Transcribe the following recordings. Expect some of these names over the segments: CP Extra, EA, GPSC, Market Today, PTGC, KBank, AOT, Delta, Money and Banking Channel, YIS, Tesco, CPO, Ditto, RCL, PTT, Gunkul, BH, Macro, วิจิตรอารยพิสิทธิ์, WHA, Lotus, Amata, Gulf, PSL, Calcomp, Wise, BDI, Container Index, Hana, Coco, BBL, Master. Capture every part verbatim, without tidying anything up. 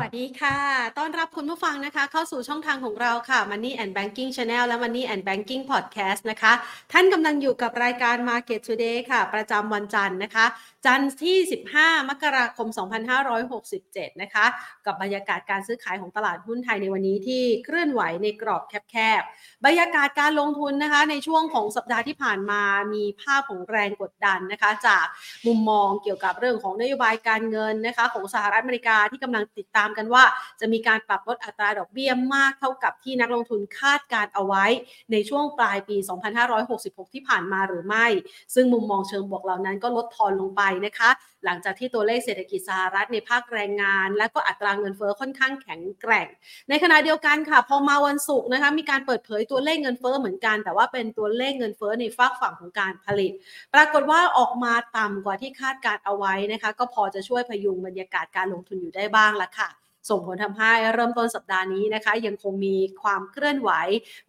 สวัสดีค่ะต้อนรับคุณผู้ฟังนะคะเข้าสู่ช่องทางของเราค่ะ Money and Banking Channel และ Money and Banking Podcast นะคะท่านกำลังอยู่กับรายการ Market Today ค่ะประจำวันจันทร์นะคะจันทร์ที่สิบห้ามกราคมสองพันห้าร้อยหกสิบเจ็ดนะคะกับบรรยากาศการซื้อขายของตลาดหุ้นไทยในวันนี้ที่เคลื่อนไหวในกรอบแคบๆบรรยากาศการลงทุนนะคะในช่วงของสัปดาห์ที่ผ่านมามีภาพของแรงกดดันนะคะจากมุมมองเกี่ยวกับเรื่องของนโยบายการเงินนะคะของสหรัฐอเมริกาที่กำลังติดตามกันว่าจะมีการปรับลดอัตราดอกเบี้ยมากเท่ากับที่นักลงทุนคาดการเอาไว้ในช่วงปลายปีสองพันห้าร้อยหกสิบหกที่ผ่านมาหรือไม่ซึ่งมุมมองเชิงบวกเหล่านั้นก็ลดทอนลงไปนะคะหลังจากที่ตัวเลขเศรษฐกิจสหรัฐในภาคแรงงานและก็อัตราเงินเฟ้อค่อนข้างแข็งแกร่งในขณะเดียวกันค่ะพอมาวันศุกร์นะคะมีการเปิดเผยตัวเลขเงินเฟ้อเหมือนกันแต่ว่าเป็นตัวเลขเงินเฟ้อในฝากฝั่งของการผลิตปรากฏว่าออกมาต่ำกว่าที่คาดการเอาไว้นะคะก็พอจะช่วยพยุงบรรยากาศการลงทุนอยู่ได้บ้างละค่ะส่งผลทำให้เริ่มต้นสัปดาห์นี้นะคะยังคงมีความเคลื่อนไหว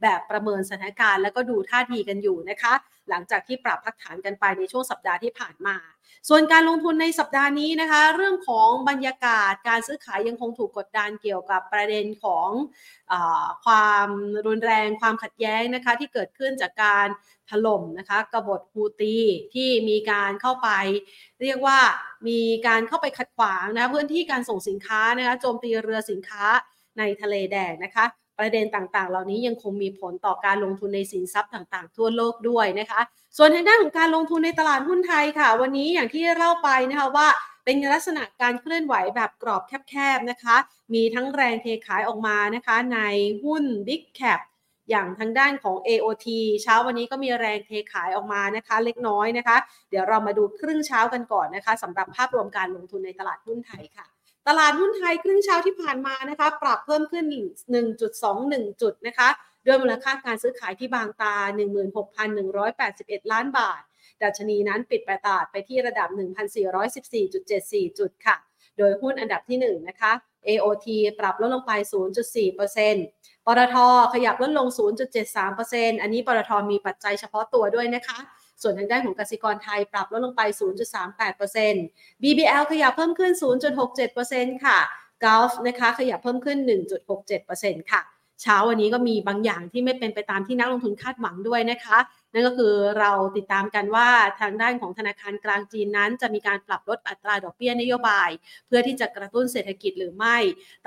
แบบประเมินสถานการณ์และก็ดูท่าทีกันอยู่นะคะหลังจากที่ปรับพักฐานกันไปในช่วงสัปดาห์ที่ผ่านมาส่วนการลงทุนในสัปดาห์นี้นะคะเรื่องของบรรยากาศการซื้อขายยังคงถูกกดดันเกี่ยวกับประเด็นของเอ่อความรุนแรงความขัดแย้งนะคะที่เกิดขึ้นจากการถล่มนะคะกบฏฮูตีที่มีการเข้าไปเรียกว่ามีการเข้าไปขัดขวางนะพื้นที่การส่งสินค้านะคะโจมตีเรือสินค้าในทะเลแดงนะคะประเด็นต่างๆเหล่านี้ยังคงมีผลต่อการลงทุนในสินทรัพย์ต่างๆทั่วโลกด้วยนะคะส่วนทางด้านของการลงทุนในตลาดหุ้นไทยค่ะวันนี้อย่างที่เล่าไปนะคะว่าเป็นลักษณะการเคลื่อนไหวแบบกรอบแคบๆนะคะมีทั้งแรงเทขายออกมานะคะในหุ้น Big Cap อย่างทางด้านของ เอ โอ ที เช้าวันนี้ก็มีแรงเทขายออกมานะคะเล็กน้อยนะคะเดี๋ยวเรามาดูครึ่งเช้ากันก่อนนะคะสำหรับภาพรวมการลงทุนในตลาดหุ้นไทยค่ะตลาดหุ้นไทยครึ่งเช้าที่ผ่านมานะคะปรับเพิ่มขึ้น หนึ่งจุดสองหนึ่ง จุดนะคะด้วยมูลค่าการซื้อขายที่บางตา หนึ่งหมื่นหกพันหนึ่งร้อยแปดสิบเอ็ด ล้านบาทดัชนีนั้นปิดตลาดไปที่ระดับ หนึ่งพันสี่ร้อยสิบสี่จุดเจ็ดสี่ จุดค่ะโดยหุ้นอันดับที่หนึ่งนะคะ เอ โอ ที ปรับลดลงไป ศูนย์จุดสี่เปอร์เซ็นต์ ปตท.ขยับลดลง ศูนย์จุดเจ็ดสามเปอร์เซ็นต์ อันนี้ปตท.มีปัจจัยเฉพาะตัวด้วยนะคะส่วนทางด้านของกสิกรไทยปรับลดลงไป ศูนย์จุดสามแปดเปอร์เซ็นต์ บี บี แอล ขยับเพิ่มขึ้น ศูนย์จุดหกเจ็ดเปอร์เซ็นต์ ค่ะ Gulf นะคะขยับเพิ่มขึ้น หนึ่งจุดหกเจ็ดเปอร์เซ็นต์ ค่ะเช้าวันนี้ก็มีบางอย่างที่ไม่เป็นไปตามที่นักลงทุนคาดหวังด้วยนะคะนั่นก็คือเราติดตามกันว่าทางด้านของธนาคารกลางจีนนั้นจะมีการปรับลดอัตราดอกเบี้ยนโยบายเพื่อที่จะกระตุ้นเศรษฐกิจหรือไม่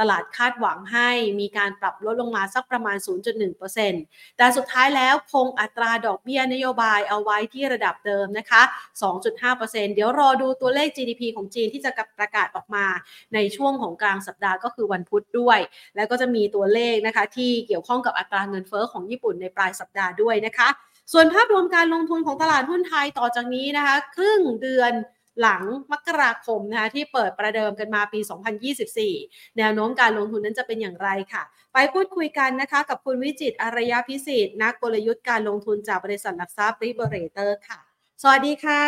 ตลาดคาดหวังให้มีการปรับลดลงมาสักประมาณ ศูนย์จุดหนึ่งเปอร์เซ็นต์ แต่สุดท้ายแล้วคงอัตราดอกเบี้ยนโยบายเอาไว้ที่ระดับเดิมนะคะ สองจุดห้าเปอร์เซ็นต์ เดี๋ยวรอดูตัวเลข จี ดี พี ของจีนที่จะประกาศออกมาในช่วงของกลางสัปดาห์ก็คือวันพุธด้วยแล้วก็จะมีตัวเลขนะคะที่เกี่ยวข้องกับอัตราเงินเฟ้อของญี่ปุ่นในปลายสัปดาห์ด้วยนะคะส่วนภาพรวมการลงทุนของตลาดหุ้นไทยต่อจากนี้นะคะครึ่งเดือนหลังมกราคมนะคะที่เปิดประเดิมกันมาปีสองพันยี่สิบสี่แนวโน้มการลงทุนนั้นจะเป็นอย่างไรค่ะไปพูดคุยกันนะคะกับคุณวิจิตรอารยพิสิทธิ์นักกลยุทธ์การลงทุนจากบริษัทหลักทรัพย์ลิเบอเรเตอร์ค่ะสวัสดีค่ะ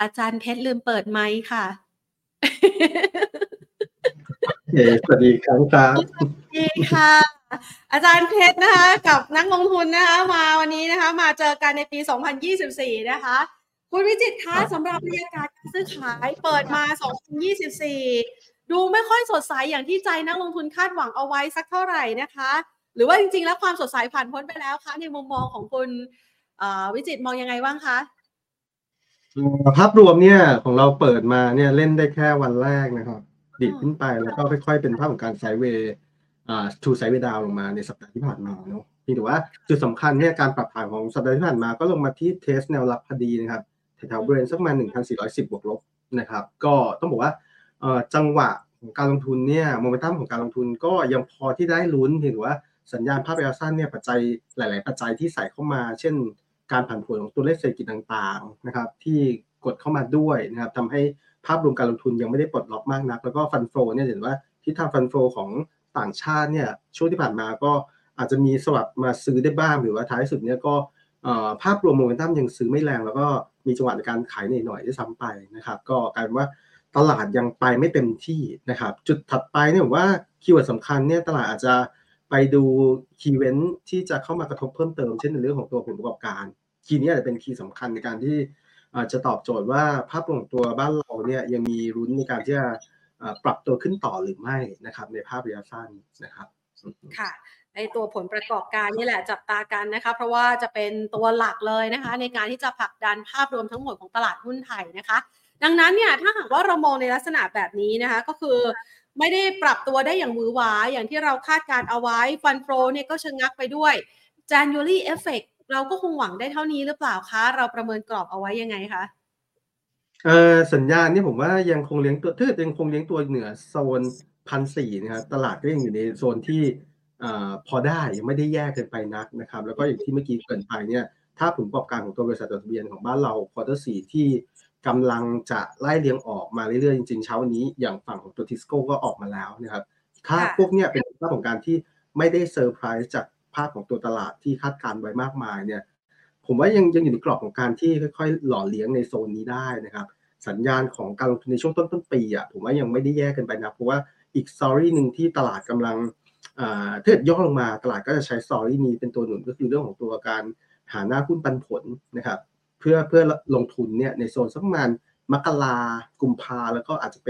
อาจารย์เพชรลืมเปิดไมค์ค่ะเอ่อสวัสดีครับครับสวัสดีค่ะอาจารย์เพชรนะคะกับนักลงทุนนะคะมาวันนี้นะคะมาเจอกันในปีสองพันยี่สิบสี่นะคะคุณวิจิตรคะสำหรับบรรยากาศการซื้อขายเปิดมาสองพันยี่สิบสี่ดูไม่ค่อยสดใสอย่างที่ใจนักลงทุนคาดหวังเอาไว้สักเท่าไหร่นะคะหรือว่าจริงๆแล้วความสดใสผ่านพ้นไปแล้วคะในมุมมองของคุณเอ่อวิจิตรมองยังไงบ้างคะภาพรวมเนี่ยของเราเปิดมาเนี่ยเล่นได้แค่วันแรกนะครับดิบขึ้นไปแล้วก็ค่อยๆเป็นภาพของการไซด์เวย์อ่าทูไซด์เวย์ดาวลงมาในสัปดาห์ที่ผ่านมาเนาะเพียงแต่ว่าจุดสำคัญเนี่ยการปรับฐานของสัปดาห์ที่ผ่านมาก็ลงมาที่เทสแนวรับพอดีนะครับแถวๆบริเวณสักประมาณ หนึ่งพันสี่ร้อยสิบ บวกลบนะครับก็ต้องบอกว่าเอ่อจังหวะของการลงทุนเนี่ยโมเมนตัมของการลงทุนก็ยังพอที่ได้ลุ้นเพียงแต่ว่าสัญญาณภาพระยะสั้นเนี่ยปัจจัยหลายๆปัจจัยที่ใส่เข้ามาเช่นการผันผวนของตัวเลขเศรษฐกิจต่างๆนะครับที่กดเข้ามาด้วยนะครับทำให้ภาพรวมการลงทุนยังไม่ได้ปลดล็อกมากนักแล้วก็ฟันโฟเนี่ยเห็นว่าทิศทางฟันโฟของต่างชาติเนี่ยช่วงที่ผ่านมาก็อาจจะมีสวัสดิ์มาซื้อได้บ้างหรือว่าท้ายสุดเนี่ยก็ภาพรวมโมเมนตัมยังซื้อไม่แรงแล้วก็มีจังหวะในการขายหน่อยๆด้วยซ้ำไปนะครับก็กลายเป็นว่าตลาดยังไปไม่เต็มที่นะครับจุดถัดไปเนี่ยผมว่าคีย์เวิร์ดสำคัญเนี่ยตลาดอาจจะไปดูคีย์เว้นที่จะเข้ามากระทบเพิ่มเติมเช่นในเรื่องของตัวผลประกอบการคีย์นี้อาจจะเป็นคีย์สำคัญในการที่ จะตอบโจทย์ว่าภาพรวมตัวบ้านเราเนี่ยยังมีรุ้นในการที่จะปรับตัวขึ้นต่อหรือไม่นะครับในภาพระยะสั้นนะครับค่ะในตัวผลประกอบการนี่แหละจับตากันนะคะเพราะว่าจะเป็นตัวหลักเลยนะคะในการที่จะผลักดันภาพรวมทั้งหมดของตลาดหุ้นไทยนะคะดังนั้นเนี่ยถ้าหากว่าเรามองในลักษณะแบบนี้นะคะก็คือไม่ได้ปรับตัวได้อย่างหวือหวาอย่างที่เราคาดการเอาไว้ฟันโฟเนี่ยก็ชะงักไปด้วย January effect เราก็คงหวังได้เท่านี้หรือเปล่าคะเราประเมินกรอบเอาไว้ยังไงคะเอ่อสัญญาณนี่ผมว่ายังคงเลี้ยงตัวถือยังคงเลี้ยงตัวเหนือโซน หนึ่งพันสี่ร้อย นะครับตลาดก็ยังอยู่ในโซนที่เอ่อพอได้ยังไม่ได้แย่เกินไปนักนะครับแล้วก็อย่างที่เมื่อกี้เกินไปเนี่ยถ้าผลประกอบการของตัวบริษัทจดทะเบียนของบ้านเราควอเตอร์สี่ที่กำลังจะไล่เรียงออกมาเรื่อยๆจริงๆเช้านี้อย่างฝั่งของตัวทิสโก้ก็ออกมาแล้วนะครับถ้าพวกเนี้ยเป็นภาพของการที่ไม่ได้เซอร์ไพรส์จากภาพของตัวตลาดที่คาดการไว้มากมายเนี่ยผมว่ายังยังอยู่ในกรอบของการที่ค่อยๆหล่อเลี้ยงในโซนนี้ได้นะครับสัญญาณของการลงทุนในช่วงต้นต้นปีอ่ะผมว่ายังไม่ได้แย่เกินไปนะเพราะว่าอีกสตอรี่นึงที่ตลาดกำลังอ่าถ้าย่อลงมาตลาดก็จะใช้สตอรี่นี้เป็นตัวหนุนก็คือเรื่องของตัวการหาหน้าหุ้นปันผลนะครับเพื่อเพื่อลงทุนเนี่ยในโซนสักประมาณมกรากุมภาแล้วก็อาจจะไป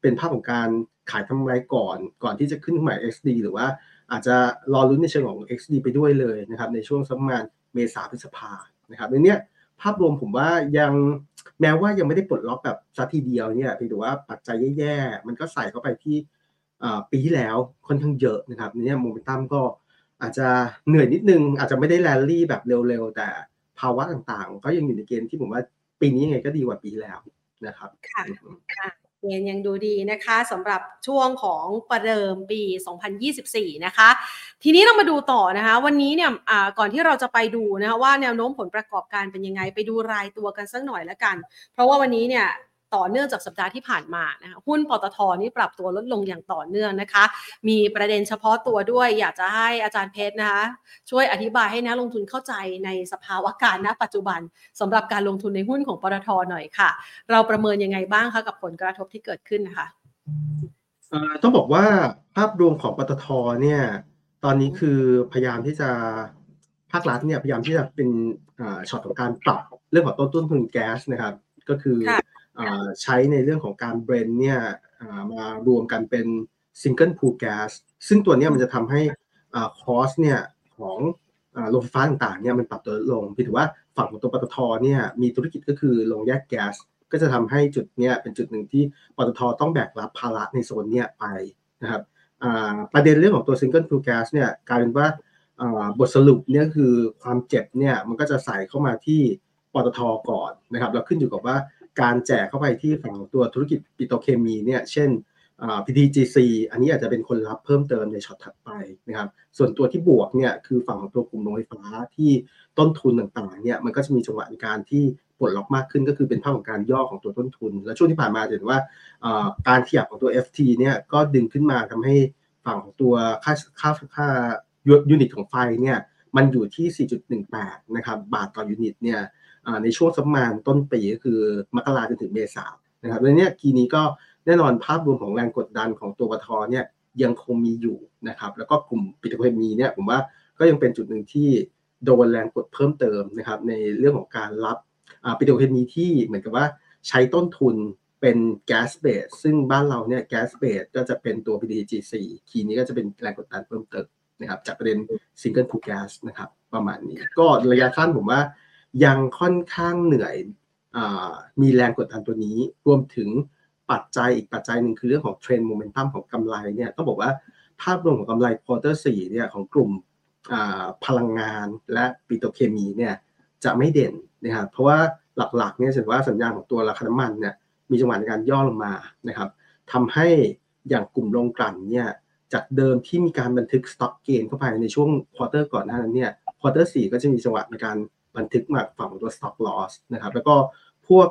เป็นภาพของการขายทำไรก่อนก่อนที่จะขึ้นใหม่ เอ็กซ์ ดี หรือว่าอาจจะรอลุ้นในเชิงของ เอ็กซ์ ดี ไปด้วยเลยนะครับในช่วงสักประมาณเมษาพฤษภานะครับในเนี้ยภาพรวมผมว่ายังแม้ว่ายังไม่ได้ปลดล็อกแบบซะทีเดียวเนี่ยเพียงแต่ว่าปัจจัยแย่ๆมันก็ใส่เข้าไปที่ปีที่แล้วค่อนข้างเยอะนะครับในเนี้ยโมเมนตัมก็อาจจะเหนื่อยนิดนึงอาจจะไม่ได้แรลลี่แบบเร็วๆแต่ภาวะต่างๆก็ยังอยู่ในเกณฑ์ที่ผมว่าปีนี้ยังไงก็ดีกว่าปีแล้วนะครับค่ะค่ะเกณฑ์ยังดูดีนะคะสำหรับช่วงของประเดิมปีสองพันยี่สิบสี่นะคะทีนี้เรามาดูต่อนะคะวันนี้เนี่ยก่อนที่เราจะไปดูนะคะว่าแนวโน้มผลประกอบการเป็นยังไงไปดูรายตัวกันสักหน่อยละกันเพราะว่าวันนี้เนี่ยต่อเนื่องจากสัปดาห์ที่ผ่านมานะคะหุ้นปตท.นี่ปรับตัวลดลงอย่างต่อเนื่องนะคะมีประเด็นเฉพาะตัวด้วยอยากจะให้อาจารย์เพชรนะคะช่วยอธิบายให้นักลงทุนเข้าใจในสภาวะการณปัจจุบันสำหรับการลงทุนในหุ้นของปตท.หน่อยค่ะเราประเมินยังไงบ้างคะกับผลกระทบที่เกิดขึ้นนะคะเอ่อต้องบอกว่าภาพรวมของปตท.เนี่ยตอนนี้คือพยายามที่จะภาครัฐเนี่ยพยายามที่จะเป็นอ่าช็อตของการปรับเรื่องของต้นต้นทุนแก๊สนะครับก็คือใช้ในเรื่องของการเบรนเนี่ยมารวมกันเป็นซิงเกิลพูลแก๊สซึ่งตัวนี้มันจะทำให้คอสเนี่ยของโรงไฟฟ้าต่างๆเนี่ยมันปรับตัวลงถือว่าฝั่งของตัวปตทเนี่ยมีธุรกิจก็คือโรงแยกแก๊สก็จะทำให้จุดเนี่ยเป็นจุดหนึ่งที่ปตทต้องแบกรับภาระในโซนเนี่ยไปนะครับประเด็นเรื่องของตัวซิงเกิลพูลแก๊สเนี่ยกลายเป็นว่าบทสรุปเนี่ยคือความเจ็บเนี่ยมันก็จะใส่เข้ามาที่ปตทก่อนนะครับแล้วขึ้นอยู่กับว่าการแจกเข้าไปที่ฝั่งตัวธุรกิจปิโตรเคมีเนี่ยเช่น พี ที จี ซี อันนี้อาจจะเป็นคนรับเพิ่มเติมในช็อตถัดไปนะครับส่วนตัวที่บวกเนี่ยคือฝั่งของตัวกลุ่มโรงไฟฟ้าที่ต้นทุนต่างๆเนี่ยมันก็จะมีจังหวะในการที่ปลดล็อกมากขึ้นก็คือเป็นภาพของการย่อของตัวต้นทุนและช่วงที่ผ่านมาเห็นว่าการขยับของตัว เอฟ ที เนี่ยก็ดึงขึ้นมาทำให้ฝั่งของตัวค่าค่าค่ายูนิตของไฟเนี่ยมันอยู่ที่ สี่จุดหนึ่งแปด นะครับบาทต่อยูนิตเนี่ยในช่วงสัปดาห์ต้นปีก็คือมกราจนถึงเมษายนนะครับแล้วเนี่ยทีนี้ก็แน่นอนภาพรวมของแรงกดดันของตัวปตทเนี่ยยังคงมีอยู่นะครับแล้วก็กลุ่มปิโตรเคมีเนี่ยผมว่าก็ยังเป็นจุดหนึ่งที่โดนแรงกดเพิ่มเติมนะครับในเรื่องของการรับปิโตรเคมีที่เหมือนกับว่าใช้ต้นทุนเป็นแก๊สเบสซึ่งบ้านเราเนี่ยแก๊สเบสก็จะเป็นตัว พี ที จี ซี ทีนี้ก็จะเป็นแรงกดดันเพิ่มเติมนะครับจากประเด็นซิงเกิลพูลแก๊สนะครับประมาณนี้ก็ระยะสั้นผมว่ายังค่อนข้างเหนื่อยอ่ามีแรงกดดันตัวนี้รวมถึงปัจจัยอีกปัจจัยหนึ่งคือเรื่องของเทรนด์โมเมนตัมของกำไรเนี่ยต้องบอกว่าภาพรวมของกำไรควอเตอร์สี่เนี่ยของกลุ่มอ่าพลังงานและปิโตรเคมีเนี่ยจะไม่เด่นนะครับเพราะว่าหลักๆเนี่ยถือว่าสัญญาณของตัวราคาน้ำมันเนี่ยมีจังหวะในการย่อลงมานะครับทำให้อย่างกลุ่มโรงกลั่นเนี่ยจากเดิมที่มีการบันทึกสต็อกเกนเข้าไปในช่วงควอเตอร์ก่อนหน้านั้นเนี่ยควอเตอร์สี่ก็จะมีจังหวะในการบันทึกมาฝั่งตัว stock loss นะครับแล้วก็พวก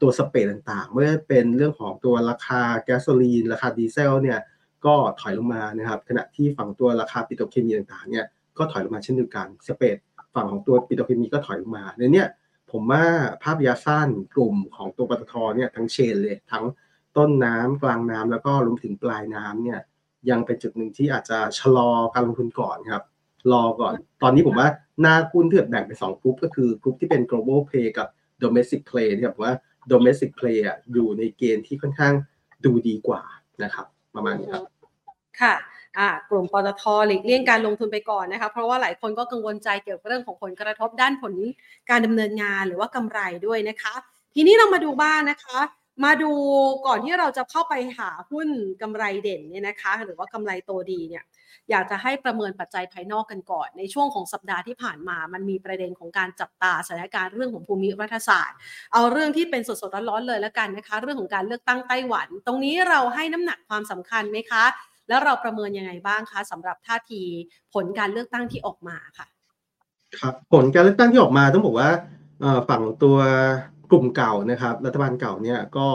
ตัวสเปรดต่างๆไม่ว่าเป็นเรื่องของตัวราคาแก๊สโซลีนราคาดีเซลเนี่ยก็ถอยลงมานะครับขณะที่ฝั่งตัวราคาปิโตรเคมีต่างๆเนี่ยก็ถอยลงมาเช่นเดียวกันสเปรดฝั่งของตัวปิโตรเคมีก็ถอยลงมาในเนี้ยผมว่าภาพระยะสั้นกลุ่มของตัวปตทเนี่ยทั้งเชนเลยทั้งต้นน้ำกลางน้ำแล้วก็รวมถึงปลายน้ำเนี่ยยังเป็นจุดหนึ่งที่อาจจะชะลอการลงทุนก่อนครับรอก่อนตอนนี้ผมว่าหน้าหุ้นที่แบ่งเป็นสองกลุ่มก็คือกลุ่มที่เป็น global play กับ domestic play ที่แบบว่า domestic play อ่ะอยู่ในเกณฑ์ที่ค่อนข้างดูดีกว่านะครับประมาณนี้ครับค่ะอ่ากลุ่มปตท.หลีกเลี่ยงการลงทุนไปก่อนนะคะเพราะว่าหลายคนก็กังวลใจเกี่ยวกับเรื่องของผลกระทบด้านผลการดำเนินงานหรือว่ากำไรด้วยนะคะทีนี้เรามาดูบ้าง น, นะคะมาดูก่อนที่เราจะเข้าไปหาหุ้นกำไรเด่นเนี่ยนะคะหรือว่ากำไรโตดีเนี่ยอยากจะให้ประเมินปัจจัยภายนอกกันก่อนในช่วงของสัปดาห์ที่ผ่านมามันมีประเด็นของการจับตาสถานการณ์เรื่องของภูมิรัฐศาสตร์เอาเรื่องที่เป็นสดๆร้อนๆเลยแล้วกันนะคะเรื่องของการเลือกตั้งไต้หวันตรงนี้เราให้น้ำหนักความสำคัญไหมคะแล้วเราประเมินยังไงบ้างคะสำหรับท่าทีผลการเลือกตั้งที่ออกมาค่ะครับผลการเลือกตั้งที่ออกมาต้องบอกว่าฝั่งตัวกลุ่มเก่านะครับรัฐบาลเก่าเนี่ยก็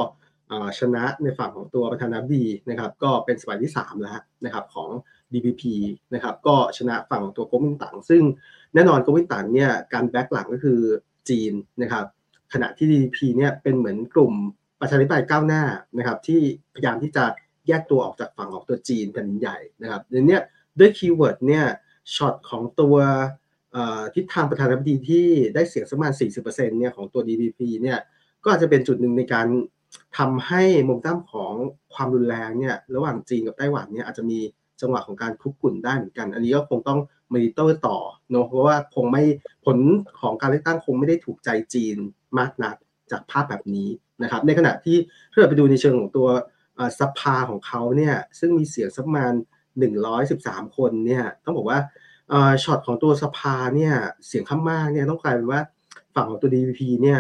ชนะในฝั่งของตัวประธานาธิบดีนะครับก็เป็นสมัยที่สามแล้วนะครับของ ดี พี พี นะครับก็ชนะฝั่งตัวก๊กมินตั๋งซึ่งแน่นอนก๊กมินตั๋งเนี่ยการแบ็คหลังก็คือจีนนะครับขณะที่ ดี พี พี เนี่ยเป็นเหมือนกลุ่มประชาธิปไตยก้าวหน้านะครับที่พยายามที่จะแยกตัวออกจากฝั่งของตัวจีนเป็นใหญ่นะครับในเนี้ยด้วยคีย์เวิร์ดเนี่ยช็อตของตัวทิศทางประธานาธิบดีที่ได้เสียงสักประมาณ สี่สิบเปอร์เซ็นต์ เนี่ยของตัว ดี พี พี เนี่ยก็อาจจะเป็นจุดหนึ่งในการทำให้โมเมนตัมของความรุนแรงเนี่ยระหว่างจีนกับไต้หวันเนี่ยอาจจะมีจังหวะของการคุกกุ่นได้เหมือนกันอันนี้ก็คงต้องมอนิเตอร์ต่อเนาะเพราะว่าคงไม่ผลของการเลือกตั้งคงไม่ได้ถูกใจจีนมากนักจากภาพแบบนี้นะครับในขณะที่ถ้าเราไปดูในเชิงของตัวสภาของเขาเนี่ยซึ่งมีเสียงสักประมาณหนึ่งร้อยสิบสามคนเนี่ยต้องบอกว่าช็อตของตัวสภาเนี่ยเสียงข้างมากเนี่ยต้องกลายเป็นว่าฝั่งของตัว ดี พี พี เนี่ย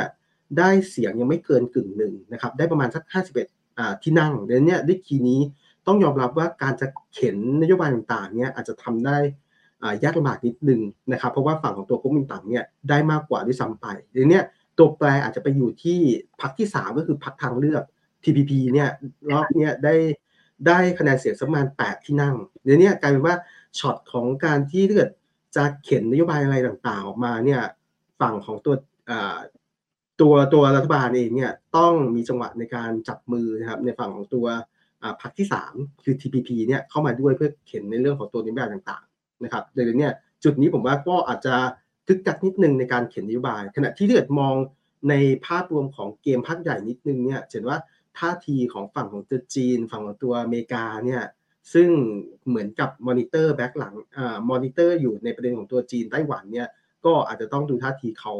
ได้เสียงยังไม่เกินกึ่งหนึ่งนะครับได้ประมาณสักห้าสิบเอ็ดอ่าที่นั่งดังนั้นเนี่ยด้วยคีย์นี้ต้องยอมรับว่าการจะเข็นนโยบายต่างๆเนี่ยอาจจะทำได้อ่ายากลำบากนิดนึงนะครับเพราะว่าฝั่งของตัวก๊กมินตั๋งเนี่ยได้มากกว่าด้วยซ้ำไปดังนั้นเนี่ยตัวแปรอาจจะไปอยู่ที่พรรคที่สามก็คือพรรคทางเลือก ที พี พี เนี่ยรอบเนี่ยได้ได้คะแนนเสียงประมาณแปดที่นั่งดังนั้นเนี่ยกลายเป็นว่าช็อตของการที่เลือกจะเข็นนโยบายอะไรต่างๆออกมาเนี่ยฝั่งของตัวตัวตัวรัฐบาลเองเนี่ยต้องมีจังหวะในการจับมือนะครับในฝั่งของตัวพรรคที่สามคือ ที พี พี เนี่ยเข้ามาด้วยเพื่อเข็นในเรื่องของตัวนโยบายต่างๆนะครับดังนั้นเนี่ยจุดนี้ผมว่าก็อาจจะทึกทักนิดนึงในการเข็นนโยบายขณะที่เลือกมองในภาพรวมของเกมพรรคใหญ่นิดนึงเนี่ยเห็นว่าท่าทีของฝั่งของตัวจีนฝั่งของตัวอเมริกาเนี่ยซึ่งเหมือนกับมอนิเตอร์แบ็คหลังอ่ามอนิเตอร์อยู่ในประเด็นของตัวจีนไต้หวันเนี่ยก็อาจจะต้องดูท่าทีเขา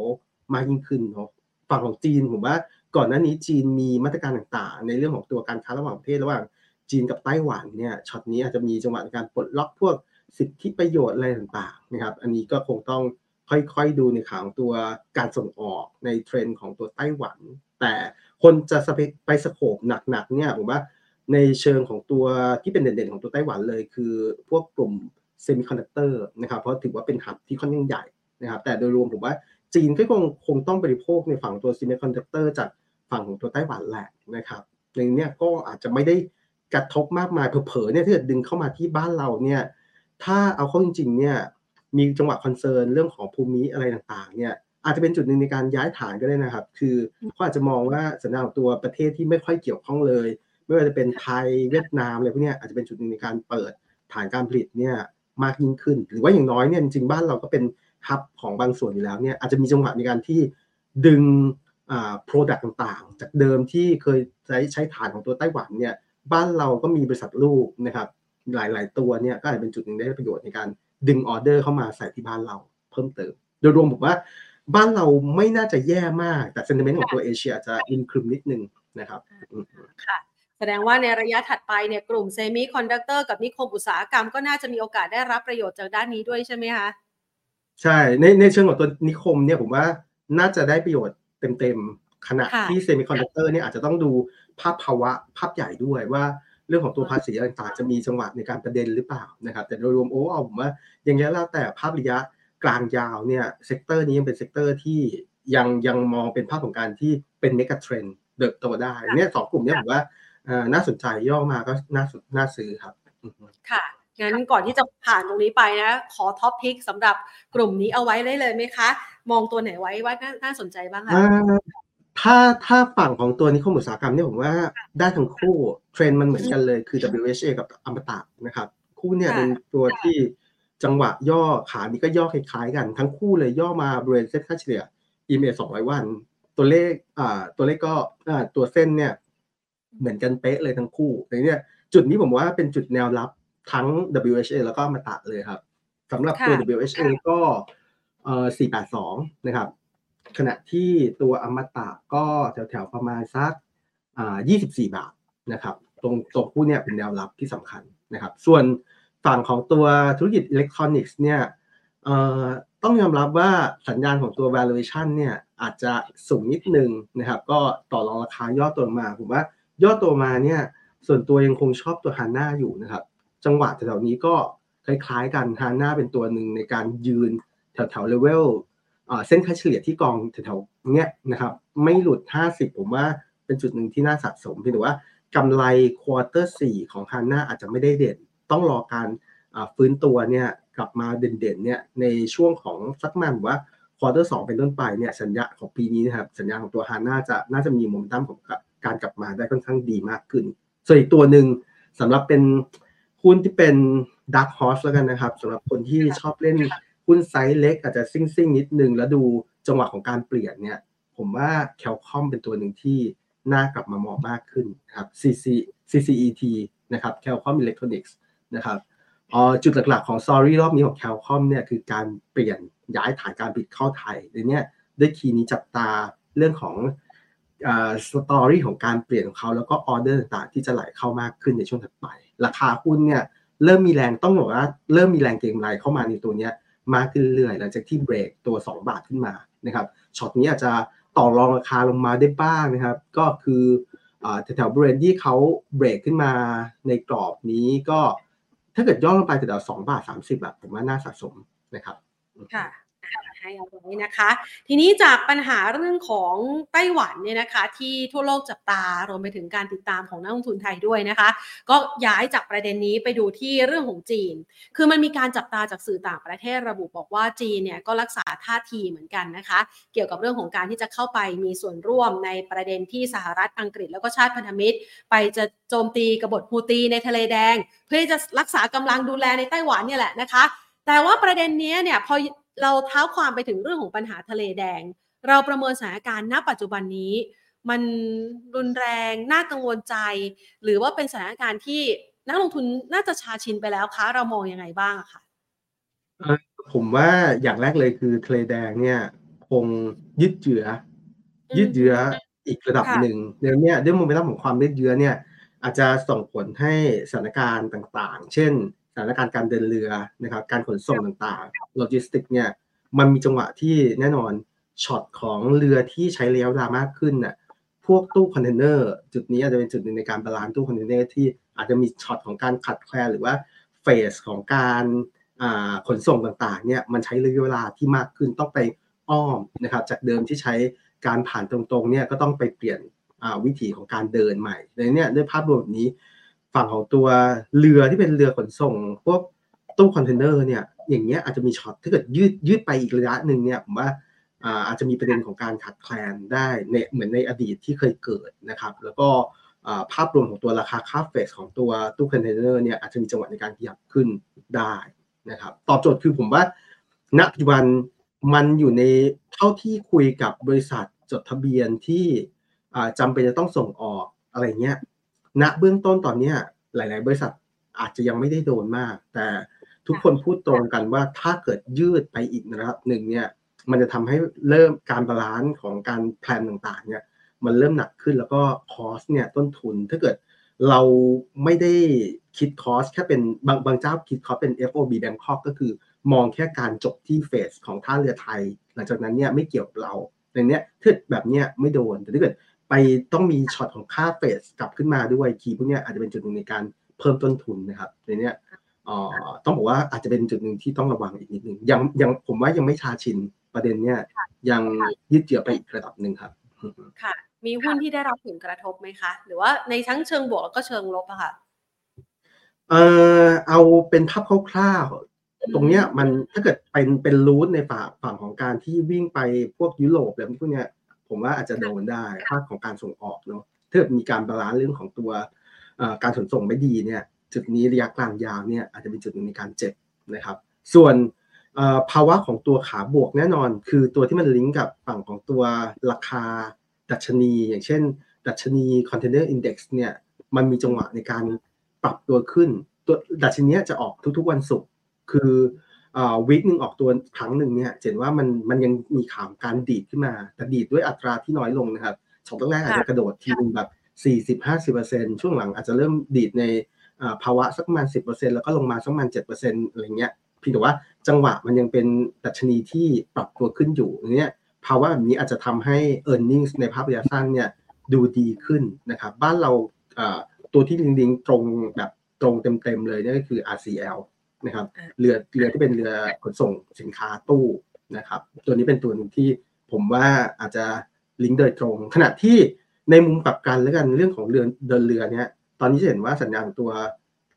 มากยิ่งขึ้นเนาะฝั่งของจีนผมว่าก่อนหน้านี้จีนมีมาตรการต่างๆในเรื่องของตัวการค้าระหว่างประเทศระหว่างจีนกับไต้หวันเนี่ยช็อตนี้อาจจะมีจังหวะในการปลดล็อกพวกสิทธิประโยชน์อะไรต่างๆนะครับอันนี้ก็คงต้องค่อยๆดูในข่าวของตัวการส่งออกในเทรนด์ของตัวไต้หวันแต่คนจะไปสโคปหนักๆเนี่ยผมว่าในเชิงของตัวที่เป็นเด่นๆของตัวไต้หวันเลยคือพวกกลุ่มเซมิคอนดักเตอร์นะครับเพราะถือว่าเป็นหับที่ค่อนข้างใหญ่นะครับแต่โดยรวมผมว่าจีนก็คงคงต้องบริโภคในฝั่งตัวเซมิคอนดักเตอร์จากฝั่งของตัวไต้หวันแหละนะครับในนี้ก็อาจจะไม่ได้กระทบมากมายเผลอๆเนี่ยถ้าดึงเข้ามาที่บ้านเราเนี่ยถ้าเอาเข้าจริงๆเนี่ยมีจังหวะคอนเซิร์นเรื่องของภูมิอะไรต่างๆเนี่ยอาจจะเป็นจุดหนึ่งในการย้ายฐานก็ได้นะครับคือเขาอาจจะมองว่าสัญญาของตัวประเทศที่ไม่ค่อยเกี่ยวข้องเลยไม่ว่าจะเป็นไทยเวียดนามอะไรพวกนี้อาจจะเป็นจุดหนึ่งในการเปิดฐานการผลิตเนี่ยมากยิ่งขึ้นหรือว่าอย่างน้อยเนี่ยจริงๆบ้านเราก็เป็นฮับของบางส่วนอยู่แล้วเนี่ยอาจจะมีจังหวะในการที่ดึงอ่า product ต่างๆจากเดิมที่เคยใช้ใช้ฐานของตัวไต้หวันเนี่ยบ้านเราก็มีบริษัทลูกนะครับหลายๆตัวเนี่ยก็อาจจะเป็นจุดหนึ่งได้ประโยชน์ในการดึงออเดอร์เข้ามาใส่ที่บ้านเราเพิ่มเติมโดยรวมผมว่าบ้านเราไม่น่าจะแย่มากแต่ sentiment ของตัวเอเชียอาจจะอึมครึมนิดนึงนะครับค่ะแสดงว่าในระยะถัดไปเนี่ยกลุ่มเซมิคอนดักเตอร์กับนิคมอุตสาหกรรมก็น่าจะมีโอกาสได้รับประโยชน์จากด้านนี้ด้วยใช่ไหมคะใช่ในในเชิงของตัวนิคมเนี่ยผมว่าน่าจะได้ประโยชน์เต็มๆขณะที่เซมิคอนดักเตอร์เนี่ยอาจจะต้องดูภาพภาวะภาพใหญ่ด้วยว่าเรื่องของตัวภาษีต่างๆจะมีจังหวะในการประเด็นหรือเปล่านะครับแต่โดยรวมโอ้เอาผมว่าอย่างนี้แล้วแต่ภาพระยะกลางยาวเนี่ยเซกเตอร์นี้ยังเป็นเซกเตอร์ที่ยังยังมองเป็นภาพของการที่เป็นเมกะเทรนด์เติบโตได้เนี่ยสองกลุ่มเนี่ยผมว่าน่าสนใจย่อมาก็น่าสนน่าซื้อครับค่ะงั้นก่อนที่จะผ่านตรงนี้ไปนะขอท็อปพิกสำหรับกลุ่มนี้เอาไว้ได้เลยไหมคะมองตัวไหนไว้ว่าน่าสนใจบ้างคะถ้าถ้าฝั่งของตัวนิคมอุตสาหกรรมเนี่ยผมว่าได้ทั้งคู่เทรนด์มันเหมือนกันเลยคือ ดับเบิลยู เอช เอ กับอมตะนะครับคู่เนี่ยเป็นตัวที่จังหวะย่อขานี้ก็ย่อคล้ายๆกันทั้งคู่เลยย่อมาบริเวณเส้นค่าเฉลี่ย อี เอ็ม เอ สองร้อยวัน ตัวเลขอ่าตัวเลขก็อ่าตัวเส้นเนี่ยเหมือนกันเป๊ะเลยทั้งคู่แต่เนี่ยจุดนี้ผมว่าเป็นจุดแนวรับทั้ง ดับเบิลยู เอช เอ แล้วก็มาตะเลยครับสำหรับตัว ดับเบิลยู เอช เอ ก็เอ่อสี่แปดสองนะครับขณะที่ตัวอมตะก็แถวๆประมาณสักอ่ายี่สิบสี่บาทนะครับตรงตรงคู่เนี่ยเป็นแนวรับที่สำคัญนะครับส่วนฝั่งของตัวธุรกิจอิเล็กทรอนิกส์เนี่ยเอ่อต้องยอมรับว่าสัญญาณของตัว valuation เนี่ยอาจจะสูงนิดนึงนะครับก็ต่อรองราคาย่อตัวมาผมว่าย่อตัวมาเนี่ยส่วนตัวยังคงชอบตัวฮาน่าอยู่นะครับจังหวะแถวๆนี้ก็คล้ายๆกันฮาน่าเป็นตัวหนึ่งในการยืนแถวๆเลเวลเส้นค่าเฉลี่ยที่กองแถวๆเนี้ยนะครับไม่หลุดห้าสิบผมว่าเป็นจุดหนึ่งที่น่าสะสมเพียงแต่ว่ากำไรควอเตอร์สี่ของฮาน่าอาจจะไม่ได้เด่นต้องรอการฟื้นตัวเนี่ยกลับมาเด่นๆเนี่ยในช่วงของสักมันว่าควอเตอร์สองเป็นต้นไปเนี่ยสัญญาของปีนี้นะครับสัญญาของตัวฮาน่าจะน่าจะมีโมเมนตัมของการกลับมาได้ค่อนข้างดีมากขึ้นส่วนอีกตัวหนึ่งสำหรับเป็นหุ้นที่เป็น Dark Horse แล้วกันนะครับสำหรับคนที่ชอบเล่นหุ้นไซส์เล็กอาจจะซิ่งๆนิดนึงแล้วดูจังหวะของการเปลี่ยนเนี่ยผมว่า Calcomp เป็นตัวหนึ่งที่น่ากลับมามองมากขึ้นครับ ซี ซี อี ที นะครับ Calcomp Electronics นะครับอ๋อจุดหลักๆของ Story รอบนี้ของ Calcomp เนี่ยคือการเปลี่ยนย้ายฐานการผลิตเข้าไทยในเนี้ยด้วยคีย์นี้จับตาเรื่องของอ่าสตอรี่ของการเปลี่ยนของเขาแล้วก็ออเดอร์ต่างๆที่จะไหลเข้ามากขึ้นในช่วงถัดไปราคาหุ้นเนี่ยเริ่มมีแรงต้องบอกว่าเริ่มมีแรงเก็งกำไรเข้ามาในตัวเนี้ยมากขึ้นเรื่อยหลังจากที่เบรกตัวสองบาทขึ้นมานะครับช็อตนี้อาจจะต่อรองราคาลงมาได้บ้างนะครับก็คืออ่าแถวๆบริเวณที่เขาเบรกขึ้นมาในกรอบนี้ก็ถ้าเกิดย่อลงไปแถวๆสองบาทสามสิบอ่ะผมว่าน่าสะสมนะครับค่ะให้เอาไว้นะคะทีนี้จากปัญหาเรื่องของไต้หวันเนี่ยนะคะที่ทั่วโลกจับตารวมไปถึงการติดตามของนักลงทุนไทยด้วยนะคะก็ย้ายจากประเด็นนี้ไปดูที่เรื่องของจีนคือมันมีการจับตาจากสื่อต่างประเทศระบุบอกว่าจีนเนี่ยก็รักษาท่าทีเหมือนกันนะคะเกี่ยวกับเรื่องของการที่จะเข้าไปมีส่วนร่วมในประเด็นที่สหรัฐอังกฤษแล้วก็ชาติพันธมิตรไปจะโจมตีกบฏฮูตีในทะเลแดงเพื่อจะรักษากำลังดูแลในไต้หวันเนี่ยแหละนะคะแต่ว่าประเด็นนี้เนี่ยพอเราเท้าความไปถึงเรื่องของปัญหาทะเลแดงเราประเมินสถานการณ์ณปัจจุบันนี้มันรุนแรงน่ากังวลใจหรือว่าเป็นสถานการณ์ที่นักลงทุนน่าจะชาชินไปแล้วคะเรามองยังไงบ้างคะผมว่าอย่างแรกเลยคือทะเลแดงเนี่ยคงยืดเยื้อยืดเยื้ออีกระดับหนึ่งเดี๋ยวนี้ด้วยมุมมองของความยืดเยื้อเนี่ยอาจจะส่งผลให้สถานการณ์ต่างๆเช่นสถานการณ์การเดินเรือนะครับการขนส่งต่างๆโลจิสติกเนี่ยมันมีจังหวะที่แน่นอนช็อตของเรือที่ใช้ระยะเวลามากขึ้นน่ะพวกตู้คอนเทนเนอร์จุดนี้อาจจะเป็นจุดหนึ่งในการบาลานซ์ตู้คอนเทนเนอร์ที่อาจจะมีช็อตของการขัดแคลนหรือว่าเฟสของการอ่าขนส่งต่างๆเนี่ยมันใช้ระยะเวลาที่มากขึ้นต้องไปอ้อมนะครับจากเดิมที่ใช้การผ่านตรงๆเนี่ยก็ต้องไปเปลี่ยนอ่าวิธีของการเดินใหม่ในเนี่ยด้วยภาพรวมนี้ฝั่งของตัวเรือที่เป็นเรือขนส่งพวกตู้คอนเทนเนอร์เนี่ยอย่างเงี้ยอาจจะมีช็อตถ้าเกิดยืดยืดไปอีกระยะหนึ่งเนี่ยผมว่าอ่าอาจจะมีประเด็นของการขาดแคลนได้ในเหมือนในอดีตที่เคยเกิดนะครับแล้วก็อ่าภาพรวมของตัวราคาค่าเฟสของตัวตู้คอนเทนเนอร์เนี่ยอาจจะมีจังหวะในการขยับขึ้นได้นะครับตอบโจทย์คือผมว่าณปัจจุบันมันอยู่ในเท่าที่คุยกับบริษัทจดทะเบียนที่อ่าจำเป็นจะต้องส่งออกอะไรเงี้ยณเบื้องต้นตอนนี้หลายๆบริษัทอาจจะยังไม่ได้โดนมากแต่ทุกคนพูดตรงกันว่าถ้าเกิดยืดไปอีกระดับหนึ่งเนี่ยมันจะทำให้เริ่มการบาลานซ์ของการแพลนต่างๆเนี่ยมันเริ่มหนักขึ้นแล้วก็คอสเนี่ยต้นทุนถ้าเกิดเราไม่ได้คิดคอสแค่เป็นบางบางเจ้าคิดคอสเป็น เอฟ โอ บี Bangkok ก็คือมองแค่การจบที่เฟสของท่าเรือไทยหลังจากนั้นเนี่ยไม่เกี่ยวกับเราในเนี้ยถ้าแบบเนี้ยไม่โดนแต่ถ้าเกิดไปต้องมีช็อตของค่าเฟสกลับขึ้นมาด้วยคีย์พวกนี้อาจจะเป็นจุดหนึ่งในการเพิ่มต้นทุนนะครับในเนี้ยต้องบอกว่าอาจจะเป็นจุดหนึ่งที่ต้องระวังอีกนิดนึงยังยังผมว่ายังไม่ชาชินประเด็นเนี้ยยังยืดเยื้อไปอีกระดับหนึ่งครับค่ะมีหุ้นที่ได้รับผลกระทบไหมคะหรือว่าในทั้งเชิงบวกแล้วก็เชิงลบอะค่ะเออเอาเป็นภาพคร่าวๆตรงเนี้ยมันถ้าเกิดเป็นเป็นรูทในฝั่งฝั่งของการที่วิ่งไปพวกยุโรปแล้วพวกเนี้ยผมว่าอาจจะโดนได้ภาคของการส่งออกเนาะถ้ามีการบาลานซ์เรื่องของตัวการขนส่งไม่ดีเนี่ยจุดนี้ระยะกลางยาวเนี่ยอาจจะเป็นจุดหนึ่งในการเจ็บนะครับส่วน ภาวะของตัวขาบวกแน่นอนคือตัวที่มันลิงก์กับฝั่งของตัวราคาดัชนีอย่างเช่นดัชนี Container Index เนี่ยมันมีจังหวะในการปรับตัวขึ้นตัวดัชนีจะออกทุกๆวันศุกร์คืออ่าวีคนึงออกตัวครั้งนึงเนี่ยเห็นว่ามันมันยังมีข่าวการดีดขึ้นมาแต่ดีดด้วยอัตราที่น้อยลงนะครับช่วงแรกอาจจะกระโดดทีนึงแบบ สี่สิบถึงห้าสิบเปอร์เซ็นต์ ช่วงหลังอาจจะเริ่มดีดในภาวะสักประมาณ สิบเปอร์เซ็นต์ แล้วก็ลงมาสักประมาณ เจ็ดเปอร์เซ็นต์ อะไรเงี้ยเพียงแต่ว่าจังหวะมันยังเป็นดัชนีที่ปรับตัวขึ้นอยู่เนี่ยภาวะแบบนี้อาจจะทำให้ earnings ในภาพระยะสั้นเนี่ยดูดีขึ้นนะครับบ้านเราตัวที่ลิงก์ตรงแบบตรงเต็มๆเลยเนี่ยก็คือ อาร์ ซี แอล นะครับเรือเรือที่เป็นเรือขนส่งสินค้าตู้นะครับตัวนี้เป็นตัวนึงที่ผมว่าอาจจะลิงก์โดยตรงขณะที่ในมุมกลับกันแล้วกันเรื่องของเรือเดินเรือเนี่ยตอนนี้จะเห็นว่าสัญญาณตัว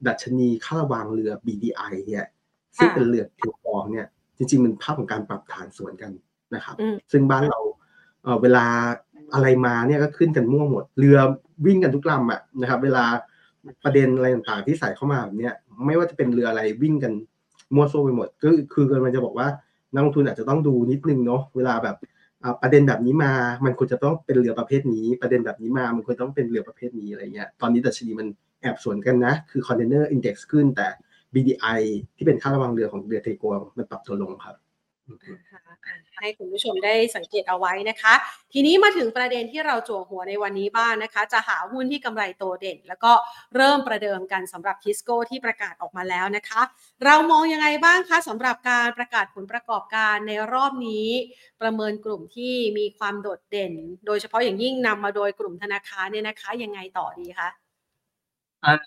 ดัชนีค่าระวางเรือ บี ดี ไอ เนี่ยซึ่งเป็นเรือเทียบฟองเนี่ยจริงๆมันภาพของการปรับฐานส่วนกันนะครับซึ่งบ้านเราเอ่อเวลาอะไรมาเนี่ยก็ขึ้นกันมั่วหมดเรือวิ่งกันทุกลำอ่ะนะครับเวลาประเด็นอะไรต่างๆที่ใส่เข้ามาแบบเนี้ยไม่ว่าจะเป็นเรืออะไรวิ่งกันมั่วซั่วไปหมดก็คือมันจะบอกว่านักลงทุนอาจจะต้องดูนิดนึงเนาะเวลาแบบประเด็นแบบนี้มามันควรจะต้องเป็นเรือประเภทนี้ประเด็นแบบนี้มามันควรต้องเป็นเรือประเภทนี้อะไรเงี้ยตอนนี้ดัชนีมันแอบสวนกันนะคือ Container Index ขึ้นแต่ บี ดี ไอ ที่เป็นค่าระวางเรือของเรือเทโกมันปรับตัวลงครับให้คุณผู้ชมได้สังเกตเอาไว้นะคะทีนี้มาถึงประเด็นที่เราจั่วหัวในวันนี้บ้าง นะคะจะหาหุ้นที่กำไรโตเด่นแล้วก็เริ่มประเดิมกันสำหรับทิสโก้ที่ประกาศออกมาแล้วนะคะเรามองยังไงบ้างคะสำหรับการประกาศผลประกอบการในรอบนี้ประเมินกลุ่มที่มีความโดดเด่นโดยเฉพาะอย่างยิ่งนำมาโดยกลุ่มธนาคารเนี่ยนะคะยังไงต่อดีคะ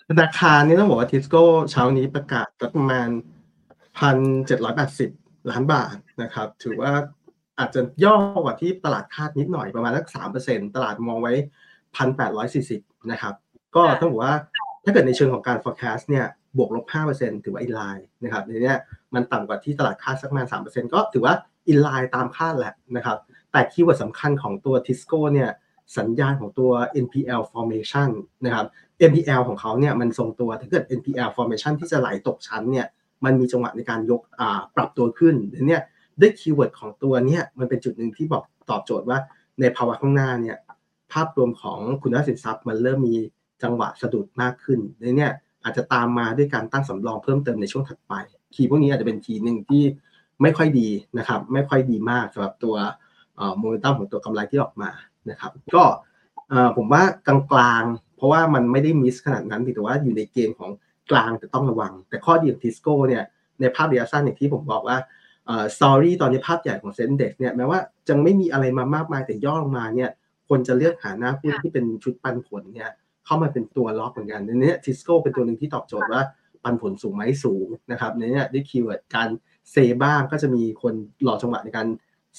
ธนาคารนี่ต้องบอกว่าทิสโก้เช้านี้ประกาศประมาณ หนึ่งพันเจ็ดร้อยแปดสิบล้านบาทนะครับถือว่าอาจจะย่อกว่าที่ตลาดคาดนิดหน่อยประมาณสัก สามเปอร์เซ็นต์ ตลาดมองไว้ หนึ่งพันแปดร้อยสี่สิบ นะครับก็ต้องบอกว่าถ้าเกิดในเชิงของการ forecast เนี่ยบวกลบ ห้าเปอร์เซ็นต์ ถือว่า in line นะครับในเนี้ยมันต่ำกว่าที่ตลาดคาดสักประมาณ สามเปอร์เซ็นต์ ก็ถือว่า in line ตามคาดแหละนะครับแต่คีย์เวิร์ดสำคัญของตัว Tisco เนี่ยสัญญาณของตัว เอ็น พี แอล formation นะครับ เอ็น พี แอล ของเขาเนี่ยมันทรงตัวถ้าเกิด เอ็น พี แอล formation ที่จะไหลตกชั้นเนี่ยมันมีจังหวะในการยกปรับตัวขึ้นเนี่ยด้วยคีย์เวิร์ดของตัวนี้มันเป็นจุดหนึ่งที่บอกตอบโจทย์ว่าในภาวะข้างหน้าเนี่ยภาพรวมของคุณสินทรัพย์มันเริ่มมีจังหวะสะดุดมากขึ้นเนี่ยอาจจะตามมาด้วยการตั้งสำรองเพิ่มเติมในช่วงถัดไปคีย์พวกนี้อาจจะเป็นคีย์หนึ่งที่ไม่ค่อยดีนะครับไม่ค่อยดีมากสำหรับตัวโมเมนตัมของตัวกำไรที่ออกมานะครับก็ผมว่ากลางๆเพราะว่ามันไม่ได้มิสขนาดนั้นแต่ว่าอยู่ในเกณฑ์ของกลางแต่ต้องระวังแต่ข้อดีของทิสโก้เนี่ยในภาพระยะสั้นอย่างที่ผมบอกว่าเอ่อสตอรี่ตอนนี้ภาพใหญ่ของเซ็นเด็กซ์เนี่ยแม้ว่าจังไม่มีอะไรมามากมายแต่ย่อลงมาเนี่ยคนจะเลือกหาหน้าหุ้นที่เป็นชุดปันผลเนี่ยเข้ามาเป็นตัวล็อกเหมือนกันในนี้ทิสโก้เป็นตัวหนึ่งที่ตอบโจทย์ว่าปันผลสูงไหมสูงนะครับในนี้ด้วยคีย์เวิร์ดการเซบ้างก็จะมีคนรอจังหวะในการ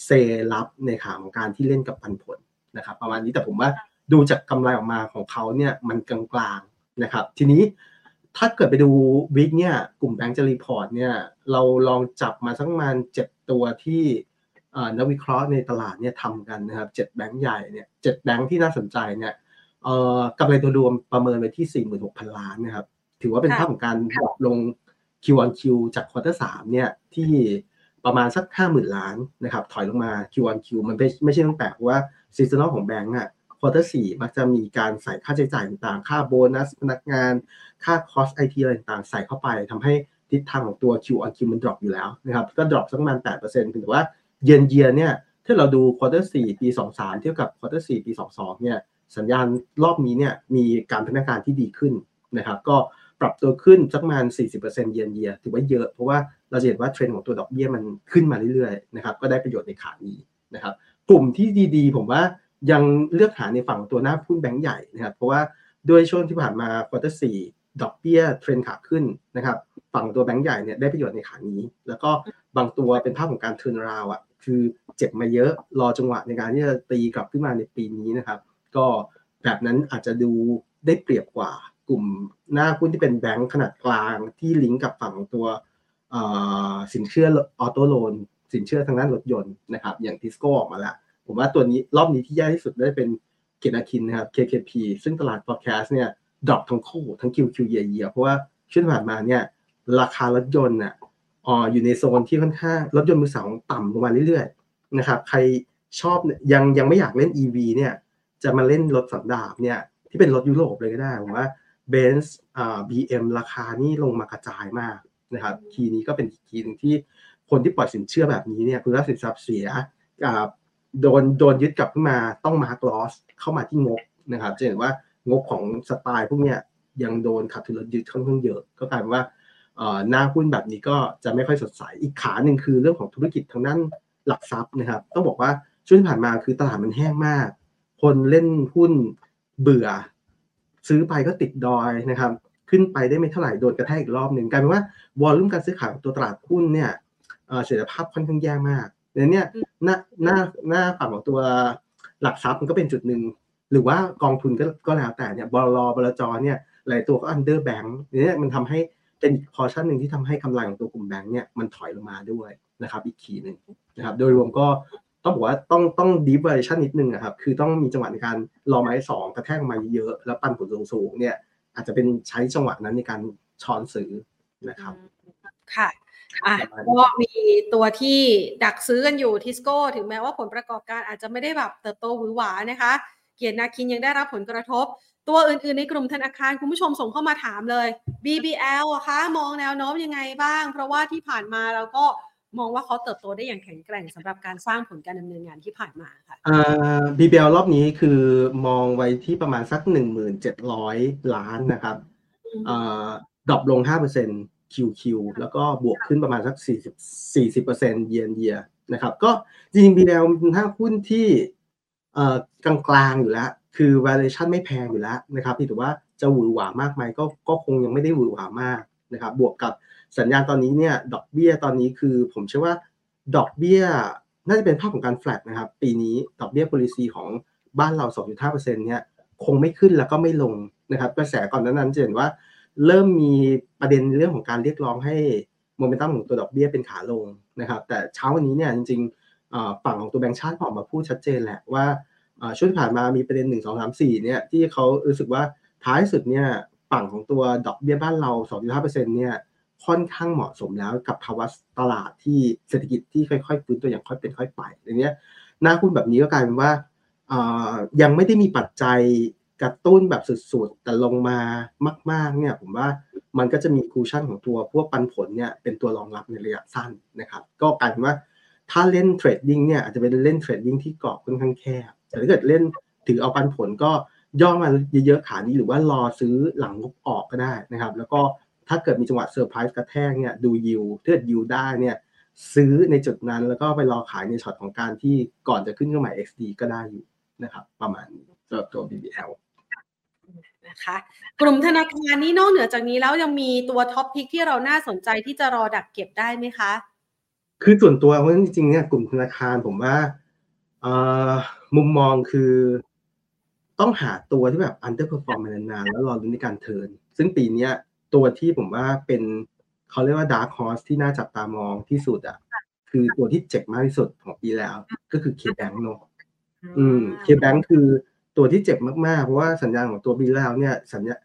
เซรับในขาของการที่เล่นกับปันผลนะครับประมาณนี้แต่ผมว่าดูจากกำไรออกมาของเขาเนี่ยมันกลางๆนะครับทีนี้ถ้าเกิดไปดูวีคเนี่ยกลุ่มแบงก์จะรีพอร์ตเนี่ยเราลองจับมาสักประมาณเจ็ดตัวที่นักวิเคราะห์ในตลาดเนี่ยทำกันนะครับเจ็ดแบงก์ใหญ่เนี่ยเจ็ดแบงก์ที่น่าสนใจเนี่ยเอ่อกำไรตัวรวมประเมินไว้ที่ สี่หมื่นหกพัน ล้านนะครับถือว่าเป็นภาพของการดรอปลง คิว ออน คิว จากควอเตอร์สามเนี่ยที่ประมาณสัก ห้าหมื่น ล้านนะครับถอยลงมา คิว ออน คิว มันไม่ไม่ใช่ตั้งแต่ว่าซีซันนอลของแบงก์อ่ะควอเตอร์สี่มักจะมีการใส่ค่าใช้จ่ายต่างๆค่าโบนัสพนักงานค่า cost ไอ ที อะไรต่างๆใส่เข้าไปทำให้ทิศทางของตัว Q on Q มันดรอปอยู่แล้วนะครับก็ดรอปสักประมาณ แปดเปอร์เซ็นต์ ถึงว่าเยือนเยียเนี่ยถ้าเราดู quarter สี่ ปี สองพันยี่สิบสาม เทียบกับ quarter สี่ ปี สองพันยี่สิบสอง เนี่ยสัญญาณรอบนี้เนี่ยมีการพัฒนาการที่ดีขึ้นนะครับก็ปรับตัวขึ้นสักประมาณ สี่สิบเปอร์เซ็นต์ เยือนเยียถือว่าเยอะเพราะว่าเราเห็นว่าเทรนด์ของตัวดอกเบี้ยมันขึ้นมาเรื่อยๆนะครับก็ได้ประโยชน์ในขานี้นะครับกลุ่มที่ดีๆผมว่ายังเลือกหาในฝั่งตัวหน้าหุ้นแบงก์ใหญ่นะครับเพราะว่าด้วยช่วงที่ผ่านมา quarter สี่ดอกเบี้ยเทรนขาขึ้นนะครับฝั่งตัวแบงก์ใหญ่เนี่ยได้ประโยชน์ในขานี้แล้วก็บางตัวเป็นภาพของการเทิร์นราวอ่ะคือเจ็บมาเยอะรอจังหวะในการที่จะตีกลับขึ้นมาในปีนี้นะครับก็แบบนั้นอาจจะดูได้เปรียบกว่ากลุ่มหน้าหุ้นที่เป็นแบงก์ขนาดกลางที่ลิงก์กับฝั่งตัวสินเชื่อออโต้โลนสินเชื่อทางด้านรถยนต์นะครับอย่างทิสโก้ออกมาละผมว่าตัวนี้รอบนี้ที่แย่ที่สุดได้เป็นเกียรตินาคินนะครับ เค เค พี ซึ่งตลาดพอดแคสต์เนี่ยดรอปทั้งคู่ทั้ง คิว คิว เยียร์เพราะว่าช่วงผ่านมาเนี่ยราคารถยนต์น่ะ อ่ออยู่ในโซนที่ค่อนข้างรถยนต์มือสองต่ำลงมาเรื่อยๆนะครับใครชอบยังยังไม่อยากเล่น อี วี เนี่ยจะมาเล่นรถสันดาปเนี่ยที่เป็นรถยุโรปเลยก็ได้ผมว่า Benz อ่า บี เอ็ม ราคานี่ลงมากระจายมากนะครับคีย์นี้ก็เป็นคีย์นึงที่คนที่ปล่อยสินเชื่อแบบนี้เนี่ยคุณรับสินทรัพย์เสียอ่าโดนโดนยึดกลับขึ้นมาต้องมาร์คลอสเข้ามาที่งบนะครับจะเห็นว่างบของสไตล์พวกเนี้ยยังโดนขับถือรถยึดค่อนข้างเยอะก็กลายเป็นว่าหน้าหุ้นแบบนี้ก็จะไม่ค่อยสดใสอีกขาหนึ่งคือเรื่องของธุรกิจทางด้านหลักทรัพย์นะครับต้องบอกว่าช่วงที่ผ่านมาคือตลาดมันแห้งมากคนเล่นหุ้นเบื่อซื้อไปก็ติดดอยนะครับขึ้นไปได้ไม่เท่าไหร่โดนกระแทกอีกรอบหนึ่งกลายเป็นว่าวอลลุ่มการซื้อขายของตัวตลาดหุ้นเนี่ยเสถียรภาพค่อนข้างแย่มากในเนี้ยหน้าหน้าหน้าฝั่งของตัวหลักทรัพย์มันก็เป็นจุดหนึ่งหรือว่ากองทุนก็ก็แล้วแต่เนี่ยบล.บลจ.เนี่ยหลายตัวก็อันเดอร์แบงค์เนี่ยมันทำให้เป็นอีกพอร์ชั่นหนึ่งที่ทำให้กำไรของตัวกลุ่มแบงค์เนี่ยมันถอยลงมาด้วยนะครับอีกขีดหนึ่งนะครับโดยรวมก็ต้องบอกว่าต้องต้องดีเวอร์ชั่นนิดนึงนะครับคือต้องมีจังหวะในการรอไม้สองกระแทกมาเยอะแล้วปันผลสูงๆเนี่ยอาจจะเป็นใช้จังหวะนั้นในการช้อนซื้อนะครับค่ะอ่ะก็มีตัวที่ดักซื้อกันอยู่ทิสโก้ถึงแม้ว่าผลประกอบการอาจจะไม่ได้แบบเติบโตหวือหวานะคะเกียรตินาคินยังได้รับผลกระทบตัวอื่นๆในกลุ่มธนาคารคุณผู้ชมส่งเข้ามาถามเลย บี บี แอล อ่ะคะมองแนวโน้มยังไงบ้างเพราะว่าที่ผ่านมาเราก็มองว่าเขาเติบโตได้อย่างแข็งแกร่งสำหรับการสร้างผลการดำเนินงานที่ผ่านมาค่ะอ่า บี บี แอล รอบนี้คือมองไว้ที่ประมาณสัก หนึ่งหมื่นเจ็ดร้อย ล้านนะครับอ่าดรอปลง ห้าเปอร์เซ็นต์ คิว คิว แล้วก็บวกขึ้นประมาณสักสี่สิบ สี่สิบเปอร์เซ็นต์ year year นะครับก็จริงๆ บี บี แอล เป็นห้างหุ้นที่เอ่อกลางๆอยู่แล้วคือ valuation ไม่แพงอยู่แล้วนะครับแต่ว่าจะหวือหวามากมั้ยก็ก็คงยังไม่ได้หวือหวามากนะครับบวกกับสัญญาณตอนนี้เนี่ยดอกเบี้ยตอนนี้คือผมเชื่อว่าดอกเบี้ยน่าจะเป็นภาพของการแฟลตนะครับปีนี้ดอกเบี้ย policy ของบ้านเรา สองจุดห้าเปอร์เซ็นต์ เนี่ยคงไม่ขึ้นแล้วก็ไม่ลงนะครับกระแสก่อนนั้นๆจะเห็นว่าเริ่มมีประเด็นเรื่องของการเรียกร้องให้โมเมนตัมของตัวดอกเบี้ยเป็นขาลงนะครับแต่เช้าวันนี้เนี่ยจริงๆเอ่อฝั่งของตัวแบงก์ชาติออกมาพูดชัดเจนแหละว่าช่วงที่ผ่านมามีประเด็นหนึ่ง สอง สาม สี่เนี่ยที่เขารู้สึกว่าท้ายสุดเนี่ยฝั่งของตัวดอกเบี้ยบ้านเรา สองจุดห้าเปอร์เซ็นต์ เนี่ยค่อนข้างเหมาะสมแล้วกับภาวะตลาดที่เศรษฐกิจที่ค่อยๆฟื้นตัวอย่างค่อยเป็นค่อยไปอย่างเงี้ยหน้าหุ้นแบบนี้ก็กลายเป็นว่ายังไม่ได้มีปัจจัยกระตุ้นแบบสุดๆแต่ลงมามากๆเนี่ยผมว่ามันก็จะมีคูชั่นของตัวพวกปันผลเนี่ยเป็นตัวรองรับในระยะสั้นนะครับก็กลายเป็นว่าถ้าเล่นเทรดดิ้งเนี่ยอาจจะเป็นเล่นเทรดดิ้งที่กรอบค่อนข้างแคบแต่ถ้าเกิดเล่นถือเอาปันผลก็ย่อมาเยอะๆขานี้หรือว่ารอซื้อหลังงบออกก็ได้นะครับแล้วก็ถ้าเกิดมีจังหวะเซอร์ไพรส์กระแทกเนี่ยดูยิวเทือดยิวได้เนี่ยซื้อในจุดนั้นแล้วก็ไปรอขายในช็อตของการที่ก่อนจะขึ้นเครื่องหมาย เอ็กซ์ ดี ก็ได้อยู่นะครับประมาณนี้สำหรับตัว บี บี แอล นะคะกลุ่มธนาคารนี้นอกเหนือจากนี้แล้วยังมีตัวท็อปพิกที่เราน่าสนใจที่จะรอดักเก็บได้ไหมคะคือส่วนตัวว่าจริงๆเนี่ยกลุ่มธนาคารผมว่ามุมมองคือต้องหาตัวที่แบบ underperform มานานๆแล้วรอลุ้นในการเทิร์นซึ่งปีนี้ตัวที่ผมว่าเป็นเขาเรียกว่า dark horse ที่น่าจับตามองที่สุดอ่ะคือตัวที่เจ็บมากที่สุดของปีแล้วก็คือ เค แบงค์ เนาะอืม เค แบงค์ คือตัวที่เจ็บมากๆเพราะว่าสัญญาณของตัวปีแล้วเนี่ยสัญญา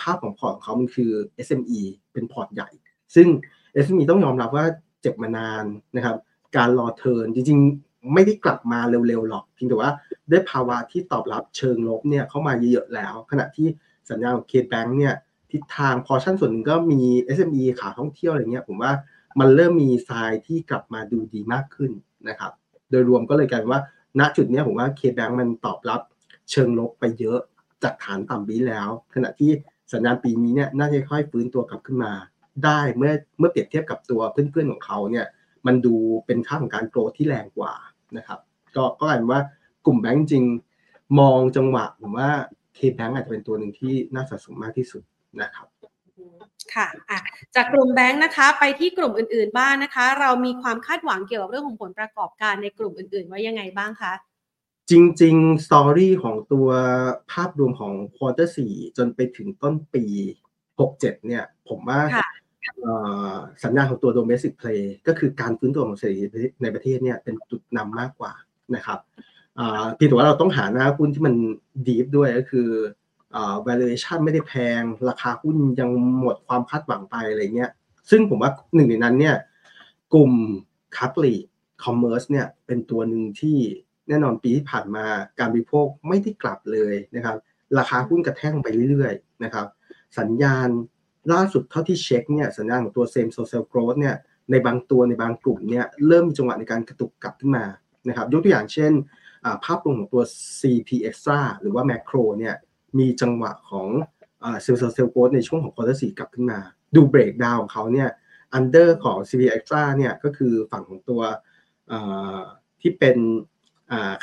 ภาพของพอร์ตของเขามันคือ เอส เอ็ม อี เป็นพอร์ตใหญ่ซึ่ง เอส เอ็ม อี ต้องยอมรับว่าเจ็บมานานนะครับการรอเทิร์นจริงๆไม่ได้กลับมาเร็วๆหรอกเพียงแต่ว่าได้ภาวะที่ตอบรับเชิงลบเนี่ยเข้ามาเยอะๆแล้วขณะที่สัญญาณของ เค แบงค์ เนี่ยทิศทางพอชั่นส่วนหนึ่งก็มี เอส เอ็ม อี ขาท่องเที่ยวอะไรเงี้ยผมว่ามันเริ่มมีไซน์ที่กลับมาดูดีมากขึ้นนะครับโดยรวมก็เลยกลายเป็นว่าณจุดนี้ผมว่า เค แบงค์ มันตอบรับเชิงลบไปเยอะจากฐานต่ำนี้แล้วขณะที่สัญญาณปีนี้เนี่ยน่าจะค่อยฟื้นตัวกลับขึ้นมาได้เมื่อเมื่อเปรียบเทียบกับตัวเพื่อนๆของเขาเนี่ยมันดูเป็นค่าของการโกรธที่แรงกว่านะครับก็ก็กลายเป็นว่ากลุ่มแบงก์จริงมองจังหวะผมว่า เค แบงค์ อาจจะเป็นตัวหนึ่งที่น่าสะสมมากที่สุดนะครับค่ะอ่ะจากกลุ่มแบงก์นะคะไปที่กลุ่มอื่นๆบ้างนะคะเรามีความคาดหวังเกี่ยวกับเรื่องของผลประกอบการในกลุ่มอื่นๆว่ายังไงบ้างคะจริงๆสตอรี่ของตัวภาพรวมของควอเตอร์สี่จนไปถึงต้นปีหกเจ็ดเนี่ยผมว่าสัญญาณของตัว domestic play ก็คือการฟื้นตัวของเศรษฐกิจในประเทศเนี่ยเป็นจุดนำมากกว่านะครับเพียงแต่ว่าเราต้องหาหน้าหุ้นที่มัน deep ด้วยก็คือ valuation ไม่ได้แพงราคาหุ้นยังหมดความคาดหวังไปอะไรเงี้ยซึ่งผมว่าหนึ่งในนั้นเนี่ย กลุ่มค้าปลีกคอมเมอร์สเนี่ยเป็นตัวหนึ่งที่แน่นอนปีที่ผ่านมาการบริโภคไม่ได้กลับเลยนะครับราคาหุ้นกระแทกไปเรื่อยๆนะครับสัญญาณล่าสุดเท่าที่เช็คเนี่ยสัญญาณของตัว Same Social Growth เนี่ยในบางตัวในบางกลุ่มเนี่ยเริ่มมีจังหวะในการกระตุกกลับขึ้นมานะครับยกตัวอย่างเช่นภาพรวมของตัว ซี พี Extra หรือว่า Macro เนี่ยมีจังหวะของอ่า Same Social Growth ในช่วงของ Quarter สี่กลับขึ้นมาดูเบรกดาวของเขาเนี่ย Under ของ ซี พี Extra เนี่ยก็คือฝั่งของตัวที่เป็น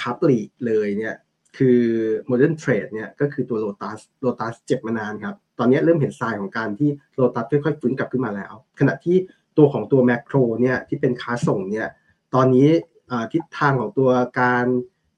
ค้าปลีกเลยเนี่ยคือโมเดิร์นเทรดเนี่ยก็คือตัว Lotus Lotus เจ็บมานานครับตอนนี้เริ่มเห็นทรายของการที่ Lotus ค่อยๆฟื้นกลับขึ้นมาแล้วขณะที่ตัวของตัว Macro เนี่ยที่เป็นค้าส่งเนี่ยตอนนี้ทิศทางของตัวการ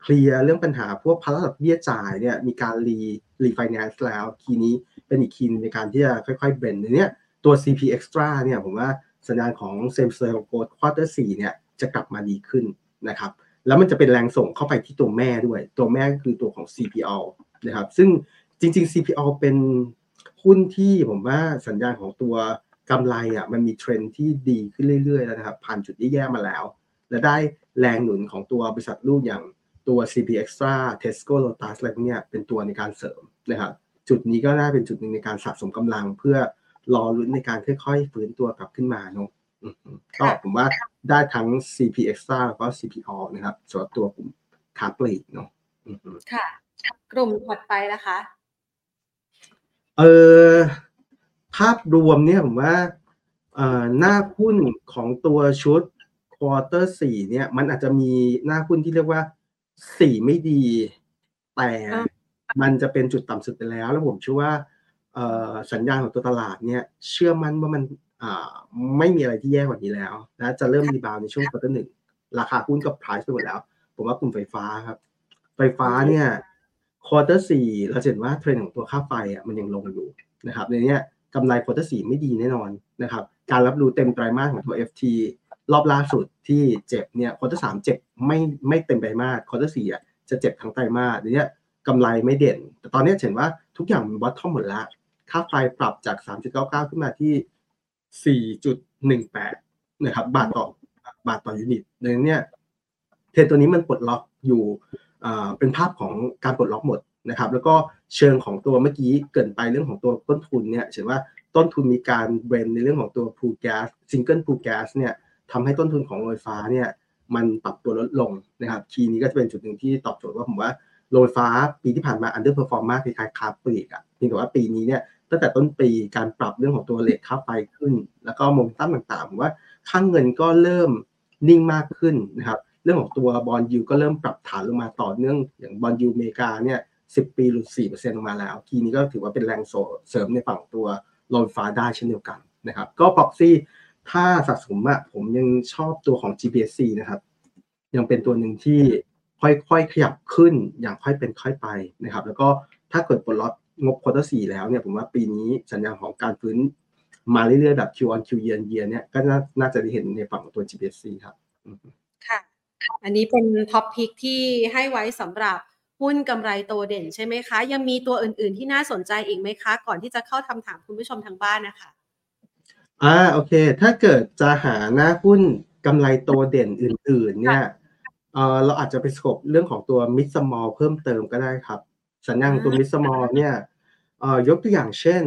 เคลียร์เรื่องปัญหาพวกภาระดอกเบี้ยจ่ายเนี่ยมีการรีรีไฟแนนซ์แล้วคีย์นี้เป็นอีกคีย์ในการที่จะค่อยๆเบรนด์เนี่ยตัว ซี พี Extra เนี่ยผมว่าสัญญาณของ Same Sale Growth Quarter สี่เนี่ยจะกลับมาดีขึ้นนะครับแล้วมันจะเป็นแรงส่งเข้าไปที่ตัวแม่ด้วยตัวแม่ก็คือตัวของ ซี พี โอ นะครับซึ่งจริงๆ ซี พี โอ เป็นหุ้นที่ผมว่าสัญญาณของตัวกำไรอ่ะมันมีเทรนด์ที่ดีขึ้นเรื่อยๆแล้วนะครับผ่านจุดที่แย่มาแล้วและได้แรงหนุนของตัวบริษัทลูกอย่างตัว ซี พี Extra Tesco Lotus อะไรพวกเนี้ยเป็นตัวในการเสริมนะครับจุดนี้ก็น่าเป็นจุดหนึ่งในการสะสมกำลังเพื่อรอลุ้นในการค่อยๆฟื้นตัวกลับขึ้นมาเนาะก็ผมว่าได้ทั้ง ซี พี Extra แล้วก็ ซี พี โอ นะครับสำหรับตัวกลุ่มค้าปลีกเนาะค่ะกลุ่มถัดไปนะคะเออภาพรวมเนี่ยผมว่าเอ่อหน้าหุ้นของตัวชุด Quarter สี่เนี่ยมันอาจจะมีหน้าหุ้นที่เรียกว่าสีไม่ดีแต่มันจะเป็นจุดต่ำสุดไปแล้วแล้วผมเชื่อว่าเอ่อสัญญาณของตัวตลาดเนี่ยเชื่อมั่นว่ามันไม่มีอะไรที่แย่กว่านี้แล้วนะจะเริ่มรีบาวในช่วงควอเตอร์หนึ่งราคาหุ้นก็ไพรซ์ไปหมดแล้วผมว่ากลุ่มไฟฟ้าครับไฟฟ้าเนี่ยควอเตอร์สี่เราเห็นว่าเทรนด์ของตัวค่าไฟอ่ะมันยังลงอยู่นะครับในนี้กำไรควอเตอร์สี่ไม่ดีแน่นอนนะครับการรับรู้เต็มไตรมาสของตัว เอฟ ที รอบล่าสุดที่เจ็บเนี่ยควอเตอร์สามเจ็บไม่ไม่เต็มไตรมาสควอเตอร์สี่อ่ะจะเจ็บทั้งไตรมาสในนี้กำไรไม่เด่นแต่ตอนนี้เห็นว่าทุกอย่างมันบอททอมหมดแล้วค่าไฟปรับจาก สามจุดเก้าเก้า ขึ้นมาที่สี่จุดหนึ่งแปด นะครับบาทต่อบาทต่อยูนิตดังนั้นเนี่ยเทรนด์ตัวนี้มันปลดล็อกอยู่เป็นภาพของการปลดล็อกหมดนะครับแล้วก็เชิงของตัวเมื่อกี้เกินไปเรื่องของตัวต้นทุนเนี่ยเห็นว่าต้นทุนมีการเบรนในเรื่องของตัว pool gas single pool gas เนี่ยทำให้ต้นทุนของโรงไฟฟ้าเนี่ยมันปรับตัวลดลงนะครับคีย์นี้ก็จะเป็นจุดหนึ่งที่ตอบโจทย์ว่าผมว่าโรงไฟฟ้าปีที่ผ่านมา underperform มากคล้ายๆค้าปลีกอ่ะจริงแต่ว่าปีนี้เนี่ยตั้งแต่ต้นปีการปรับเรื่องของตัวเลทค่าไฟขึ้นแล้วก็โมเมนตัมต่างๆผมว่าค่าเงินก็เริ่มนิ่งมากขึ้นนะครับเรื่องของตัวบอนด์ยิลด์ก็เริ่มปรับฐานลงมาต่อเนื่องอย่างบอนด์ยิลด์อเมริกาเนี่ยสิบปีหลุด สี่เปอร์เซ็นต์ ลงมาแล้วทีนี้ก็ถือว่าเป็นแรงเสริมในฝั่งตัวโรงไฟฟ้าได้เช่นเดียวกันนะครับก็ proxy ถ้าสะสมอ่ะผมยังชอบตัวของ จี พี เอส ซี นะครับยังเป็นตัวหนึ่งที่ค่อยๆขยับขึ้นอย่างค่อยเป็นค่อยไปนะครับแล้วก็ถ้าเกิดปลดล็อกงบควอเตอร์สี่แล้วเนี่ยผมว่าปีนี้สัญญาณของการฟื้นมาเรื่อยๆแบบ Q on Q year on year เนี่ยก็น่าจะได้เห็นในฝั่งของตัว จี พี เอส ซี ครับค่ะอันนี้เป็นท็อปพิกที่ให้ไว้สำหรับหุ้นกำไรโตเด่นใช่ไหมคะยังมีตัวอื่นๆที่น่าสนใจอีกไหมคะก่อนที่จะเข้าคำถามคุณผู้ชมทางบ้านนะคะอ่าโอเคถ้าเกิดจะหาหน้าหุ้นกำไรโตเด่นอื่นๆเนี่ยเออเราอาจจะไปสกบเรื่องของตัว mid small เพิ่มเติมก็ได้ครับสัญญาณตัว mid small เนี่ยยกตัวอย่างเช่น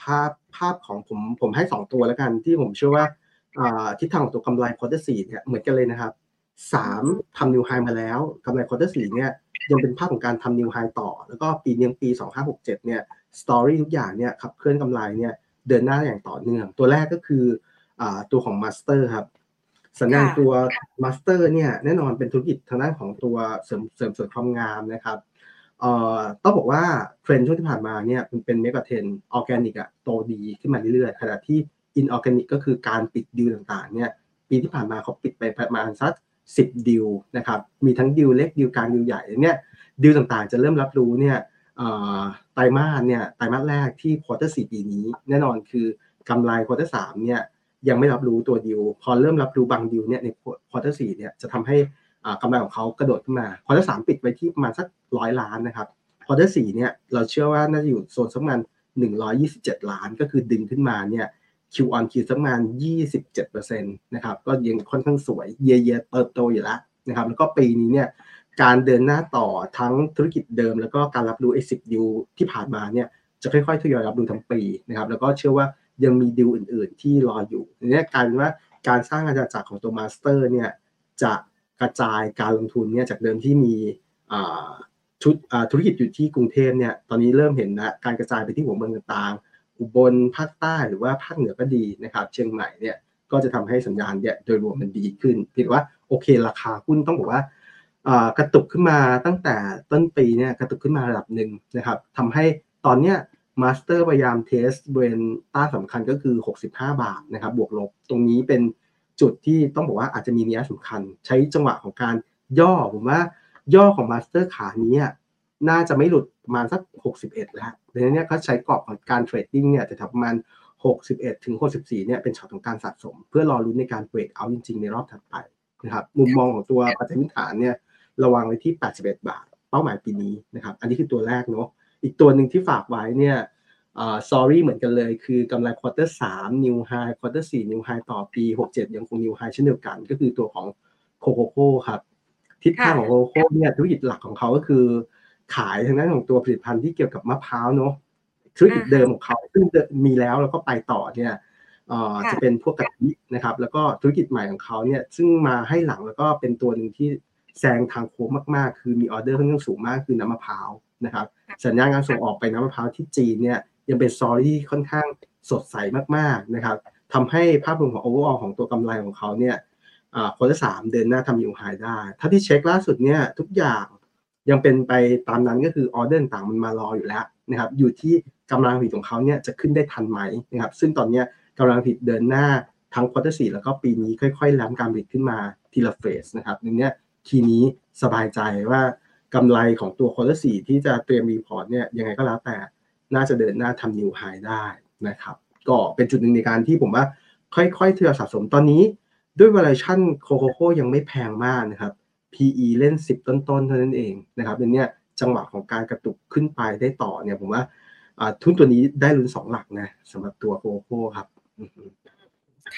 ภาพภาพของผมผมให้สองตัวแล้วกันที่ผมเชื่อว่าทิศทางของตัวกำไรควอเตอร์สี่เนี่ยเหมือนกันเลยนะครับสามทำนิวไฮมาแล้วกำไรควอเตอร์สี่เนี่ยยังเป็นภาพของการทำนิวไฮต่อแล้วก็ปียังปีสองพันห้าร้อยหกสิบเจ็ดเนี่ยสตอรี่ทุกอย่างเนี่ยครับเคลื่อนกำไรเนี่ยเดินหน้าอย่างต่อเนื่องตัวแรกก็คือตัวของ Master ครับสัญญาณตัว Master เนี่ยแน่นอนเป็นธุรกิจทางด้านของตัวเสริมเสริมสวยความงามนะครับเอ่อต้องบอกว่าเทรนด์ช่วงที่ผ่านมาเนี่ยมันเป็นเมกะเทรนด์ออร์แกนิกอ่ะโตดีขึ้นมาเรื่อยๆขณะที่อินออร์แกนิกก็คือการปิดดีลต่างๆเนี่ยปีที่ผ่านมาเขาปิดไปประมาณสักสิบดีลนะครับมีทั้งดีลเล็กดีลกลางดีลใหญ่เนี่ยดีลต่างๆจะเริ่มรับรู้เนี่ยเอ่อไตรมาสเนี่ยไตรมาสแรกที่ควอเตอร์สี่ปีนี้แน่นอนคือกำไรควอเตอร์สามเนี่ยยังไม่รับรู้ตัวดีลพอเริ่มรับรู้บางดีลเนี่ยในควอเตอร์สี่เนี่ยจะทำให้กำไรของเขากระโดดขึ้นมาควอเตอร์สามปิดไปที่ประมาณสักหนึ่งร้อยล้านนะครับควอเตอร์สี่เนี่ยเราเชื่อว่าน่าจะอยู่โซนสักประมาณหนึ่งร้อยยี่สิบเจ็ดล้านก็คือดึงขึ้นมาเนี่ย Q on Q สักประมาณ ยี่สิบเจ็ดเปอร์เซ็นต์ นะครับก็ยังค่อนข้างสวยเยเยเติบโตอยู่แล้วนะครับแล้วก็ปีนี้เนี่ยการเดินหน้าต่อทั้งธุรกิจเดิมแล้วก็การรับรู้ exit deal ที่ผ่านมาเนี่ยจะค่อยๆทยอยรับรู้ทั้งปีนะครับแล้วก็เชื่อว่ายังมีดีลอื่นๆที่รออยู่เนี่ยกลายเป็นว่าการสร้างอาณาจักรของตัวมาสเตอร์เนี่ยจะกระจายการลงทุนเนี่ยจากเดิมที่มีชุดธุรกิจอยู่ที่กรุงเทพเนี่ยตอนนี้เริ่มเห็นนะการกระจายไปที่หัวเมืองต่างๆอุบลภาคใต้หรือว่าภาคเหนือก็ดีนะครับเชียงใหม่เนี่ยก็จะทำให้สัญญาณเนี่ยโดยรวมมันดีขึ้นถือว่าโอเคราคาหุ้นต้องบอกว่ากระตุกขึ้นมาตั้งแต่ต้นปีเนี่ยกระตุกขึ้นมาระดับหนึ่งนะครับทำให้ตอนเนี้ยมาสเตอร์พยายามเทสบริเวณต้านสำคัญก็คือหกสิบห้าบาทนะครับบวกลบตรงนี้เป็นจุดที่ต้องบอกว่าอาจจะมีนัยสำคัญใช้จังหวะของการย่อผมว่าย่อของมาสเตอร์ขานี้น่าจะไม่หลุดประมาณสักหกสิบเอ็ดแล้วดังนั้นเนี่ยเขาใช้กรอบของการเทรดดิ้งเนี่ยจะทำประมาณหกสิบเอ็ดถึงหกสิบสี่เนี่ยเป็นช็อตของการสะสมเพื่อรอลุ้นในการเบรกเอาท์จริงๆในรอบถัดไปนะครับมุมมองของตัวปัจจัยพื้นฐานเนี่ยระวังไว้ที่แปดสิบเอ็ดบาทเป้าหมายปีนี้นะครับอันนี้คือตัวแรกเนาะอีกตัวหนึ่งที่ฝากไว้เนี่ยอ่า sorry เหมือนกันเลยคือกำไรควอเตอร์สาม new high ควอเตอร์สี่ new high ต่อปีหกสิบเจ็ดยังคง new high เช่นเดียวกันก็คือตัวของโคโคโค่ครับทิศทางของโคโคโค่เนี่ยธุรกิจหลักของเขาก็คือขายทางด้านของตัวผลิตภัณฑ์ที่เกี่ยวกับมะพร้าวเนาะธุรกิจเดิมของเขาซึ่งมีแล้วแล้วก็ไปต่อเนี่ยอ่าจะเป็นพวกกะทินะครับแล้วก็ธุรกิจใหม่ของเขาเนี่ยซึ่งมาให้หลังแล้วก็เป็นตัวนึงที่แซงทางโค้งมากๆคือมีออเดอร์ค่อนข้างสูงมากคือน้ำมะพร้าวนะครับสัญญาณการส่งออกไปน้ำมะพร้าวที่จีนเนี่ยยังเป็นซอรี่ค่อนข้างสดใสมากๆนะครับทำให้ภาพรวมของ overall ของตัวกำไรของเขาเนี่ยควอเตอร์สามเดือนหน้าทำนิวไฮได้ถ้าที่เช็คล่าสุดเนี่ยทุกอย่างยังเป็นไปตามนั้นก็คือออเดอร์ต่างมันมารออยู่แล้วนะครับอยู่ที่กำลังผลิตของเขาเนี่ยจะขึ้นได้ทันไหมนะครับซึ่งตอนนี้กำลังผลิตเดินหน้าทั้งควอเตอร์สี่แล้วก็ปีนี้ค่อยๆล้ำการผลิตขึ้นมาทีละเฟสนะครับดังนี้ทีนี้สบายใจว่ากำไรของตัวควอเตอร์สี่ที่จะเตรียมรีพอร์ตเนี่ยยังไงก็แล้วแต่น่าจะเดินหน้าทำนิวไฮได้นะครับก็เป็นจุดหนึ่งในการที่ผมว่าค่อยๆทยอยสะสมตอนนี้ด้วย valuation โคโคโค่ยังไม่แพงมากนะครับ พี อี เล่นสิบต้นๆเท่านั้นเองนะครับดังนี้จังหวะของการกระตุกขึ้นไปได้ต่อเนี่ยผมว่าทุนตัวนี้ได้ลุ้นสองหลักนะสำหรับตัวโคโคโค่ครับ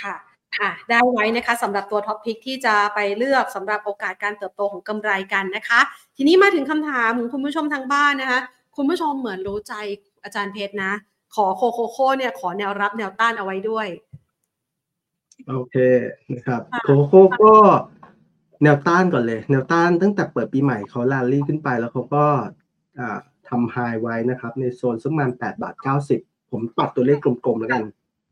ค่ะอ่ะได้ไว้นะคะสำหรับตัวท็อปพิกที่จะไปเลือกสำหรับโอกาสการเติบโตของกำไรกันนะคะทีนี้มาถึงคำถามของคุณผู้ชมทางบ้านนะคะคุณผู้ชมเหมือนรู้ใจอาจารย์เพชรนะขอโคโคโค่เนี่ยขอแนวรับแนวต้านเอาไว้ด้วยโอเคนะครับโคโค่ก็แนวต้านก่อนเลยแนวต้านตั้งแต่เปิดปีใหม่เขาลาลี่ขึ้นไปแล้วเขาก็ทำไฮไว้นะครับในโซนสักประมาณแปดบาทเก้าสิบผมปัดตัวเลขกลมๆแล้วกัน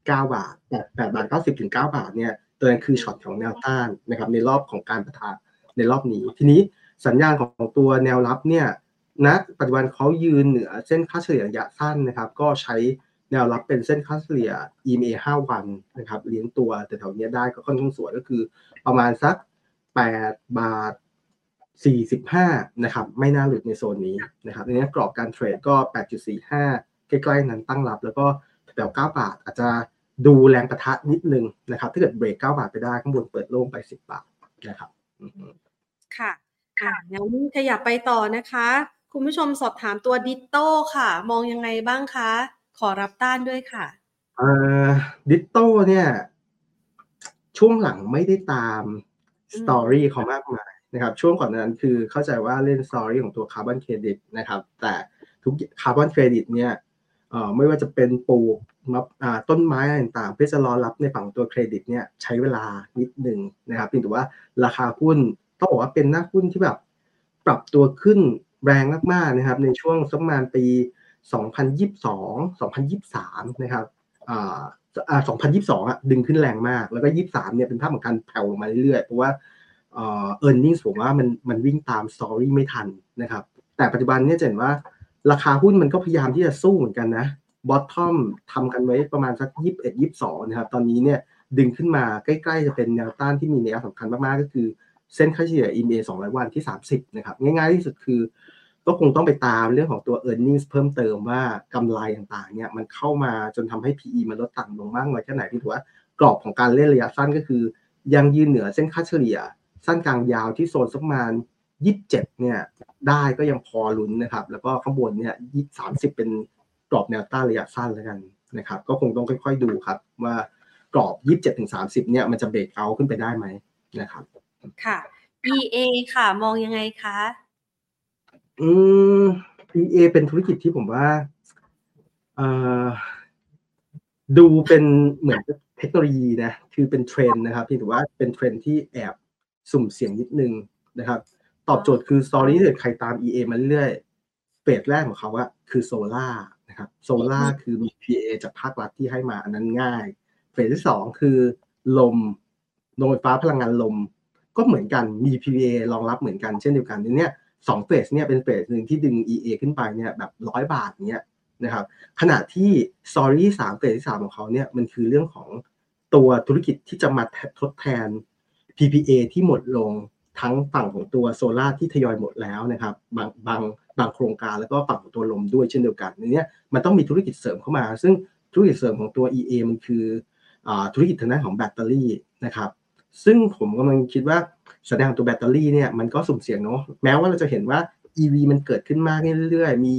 เก้าบาทแปดบาทเก้าสิบถึงเก้าบาทเนี่ยตัวนั้นคือช็อตของแนวต้านนะครับในรอบของการปะทะในรอบนี้ทีนี้สัญญาณของตัวแนวรับเนี่ยณปัจจุบันเขายืนเหนือเส้นค่าเฉลี่ยระยะสั้นนะครับก็ใช้แนวรับเป็นเส้นค่าเฉลี่ย อี เอ็ม เอ ห้าวันนะครับเลี้ยงตัวแต่แถวนี้ได้ก็ค่อนข้างสวยก็คือประมาณสักแปดบาทสี่สิบห้านะครับไม่น่าหลุดในโซนนี้นะครับในนี้กรอบการเทรดก็ แปดจุดสี่ห้า ใกล้ๆนั้นตั้งรับแล้วก็แถวเก้าบาทอาจจะดูแรงประทะนิดนึงนะครับถ้าเกิดเบรกเก้าบาทไปได้ข้างบนเปิดโล่งไปสิบบาทนะครับค่ะค่ะแล้วนี่ขยับไปต่อนะคะคุณผู้ชมสอบถามตัว Ditto ค่ะมองยังไงบ้างคะขอรับต้านด้วยค่ะเอ่อ Ditto เนี่ยช่วงหลังไม่ได้ตามสตอรี่เขามากมายนะครับช่วงก่อนนั้นคือเข้าใจว่าเล่นสตอรี่ของตัวคาร์บอนเครดิตนะครับแต่ทุกคาร์บอนเครดิตเนี่ยเอ่อไม่ว่าจะเป็นปลูกต้นไม้ต่างๆเพื่อจะรอรับในฝั่งตัวเครดิตเนี่ยใช้เวลานิดนึงนะครับเพียงแต่ว่าราคาหุ้นต้องบอกว่าเป็นหน้าหุ้นที่แบบปรับตัวขึ้นแรงมากๆนะครับในช่วงสักประมาณปีสองพันยี่สิบสอง สองพันยี่สิบสามนะครับอ่าอ่าสองพันยี่สิบสองอ่ะดึงขึ้นแรงมากแล้วก็ยี่สิบสามเนี่ยเป็นภาพของการแผ่วลงมาเรื่อยๆเพราะว่าเอ่อ earnings ผมว่ามันมันวิ่งตามสตอรี่ไม่ทันนะครับแต่ปัจจุบันเนี่ยจะเห็นว่าราคาหุ้นมันก็พยายามที่จะสู้เหมือนกันนะบอททอมทำกันไว้ประมาณสักยี่สิบเอ็ด ยี่สิบสองนะครับตอนนี้เนี่ยดึงขึ้นมาใกล้ๆจะเป็นแนวต้านที่มีนัยสำคัญมากๆก็คือเส้นค่าเฉลี่ย อี เอ็ม เอ สองร้อยวันที่สามสิบนะครับง่ายๆที่สุดคือก็คงต้องไปตามเรื่องของตัว earnings เพิ่มเติมว่ากำไรต่างๆเนี่ยมันเข้ามาจนทำให้ พี อี มันลดต่ำลงมากน้อยแค่ไหนที่ถือว่ากรอบของการเล่นระยะสั้นก็คือยังยืนเหนือเส้นค่าเฉลี่ยสั้นกลางยาวที่โซนสักประมาณยี่สิบเจ็ดเนี่ยได้ก็ยังพอลุ้นนะครับแล้วก็ข้างบนเนี่ย สามสิบเป็น กรอบแนวต้านระยะสั้นแล้วกันนะครับก็คงต้องค่อยๆดูครับว่ากรอบ ยี่สิบเจ็ดถึงสามสิบ เนี่ยมันจะเบรกเอาท์ขึ้นไปได้ไหมนะครับค่ะ อี เอ ค่ะมองยังไงคะอืม อี เอ เป็นธุรกิจที่ผมว่าเอ่อดูเป็นเหมือนเทคโนโลยีนะคือเป็นเทรนด์นะครับที่ถือว่าเป็นเทรนด์ที่แอบสุ่มเสี่ยงนิดนึงนะครับตอบโจทย์คือสตอรี่เกิดใครตาม อี เอ มาเรื่อยเฟสแรกของเขาอะคือโซล่านะครับโซล่าคือมี พี เอ จากภาครัฐที่ให้มาอันนั้นง่ายเฟสที่สองคือลมโรงไฟฟ้าพลังงานลมก็เหมือนกันมี พี เอ รองรับเหมือนกันเช่นเดียวกันเนี่ยสองเฟสเนี่ยเป็นเฟสนึงที่ดึง อี เอ ขึ้นไปเนี่ยแบบหนึ่งร้อยบาทเนี้ยนะครับขณะที่สตอรี่สามเฟสที่สามของเขาเนี่ยมันคือเรื่องของตัวธุรกิจที่จะมาทดแทน พี พี เอ ที่หมดลงทั้งฝั่งของตัวโซล่าที่ทยอยหมดแล้วนะครับบางบางบางโครงการแล้วก็ฝั่งของตัวลมด้วยเช่นเดียวกันเนี่ยมันต้องมีธุรกิจเสริมเข้ามาซึ่งธุรกิจเสริมของตัว อี เอ มันคืออ่าธุรกิจทางด้านของแบตเตอรี่นะครับซึ่งผมกำลังคิดว่าแสดงของตัวแบตเตอรี่เนี่ยมันก็สุ่มเสี่ยงเนาะแม้ว่าเราจะเห็นว่า อี วี มันเกิดขึ้นมากเรื่อยๆมี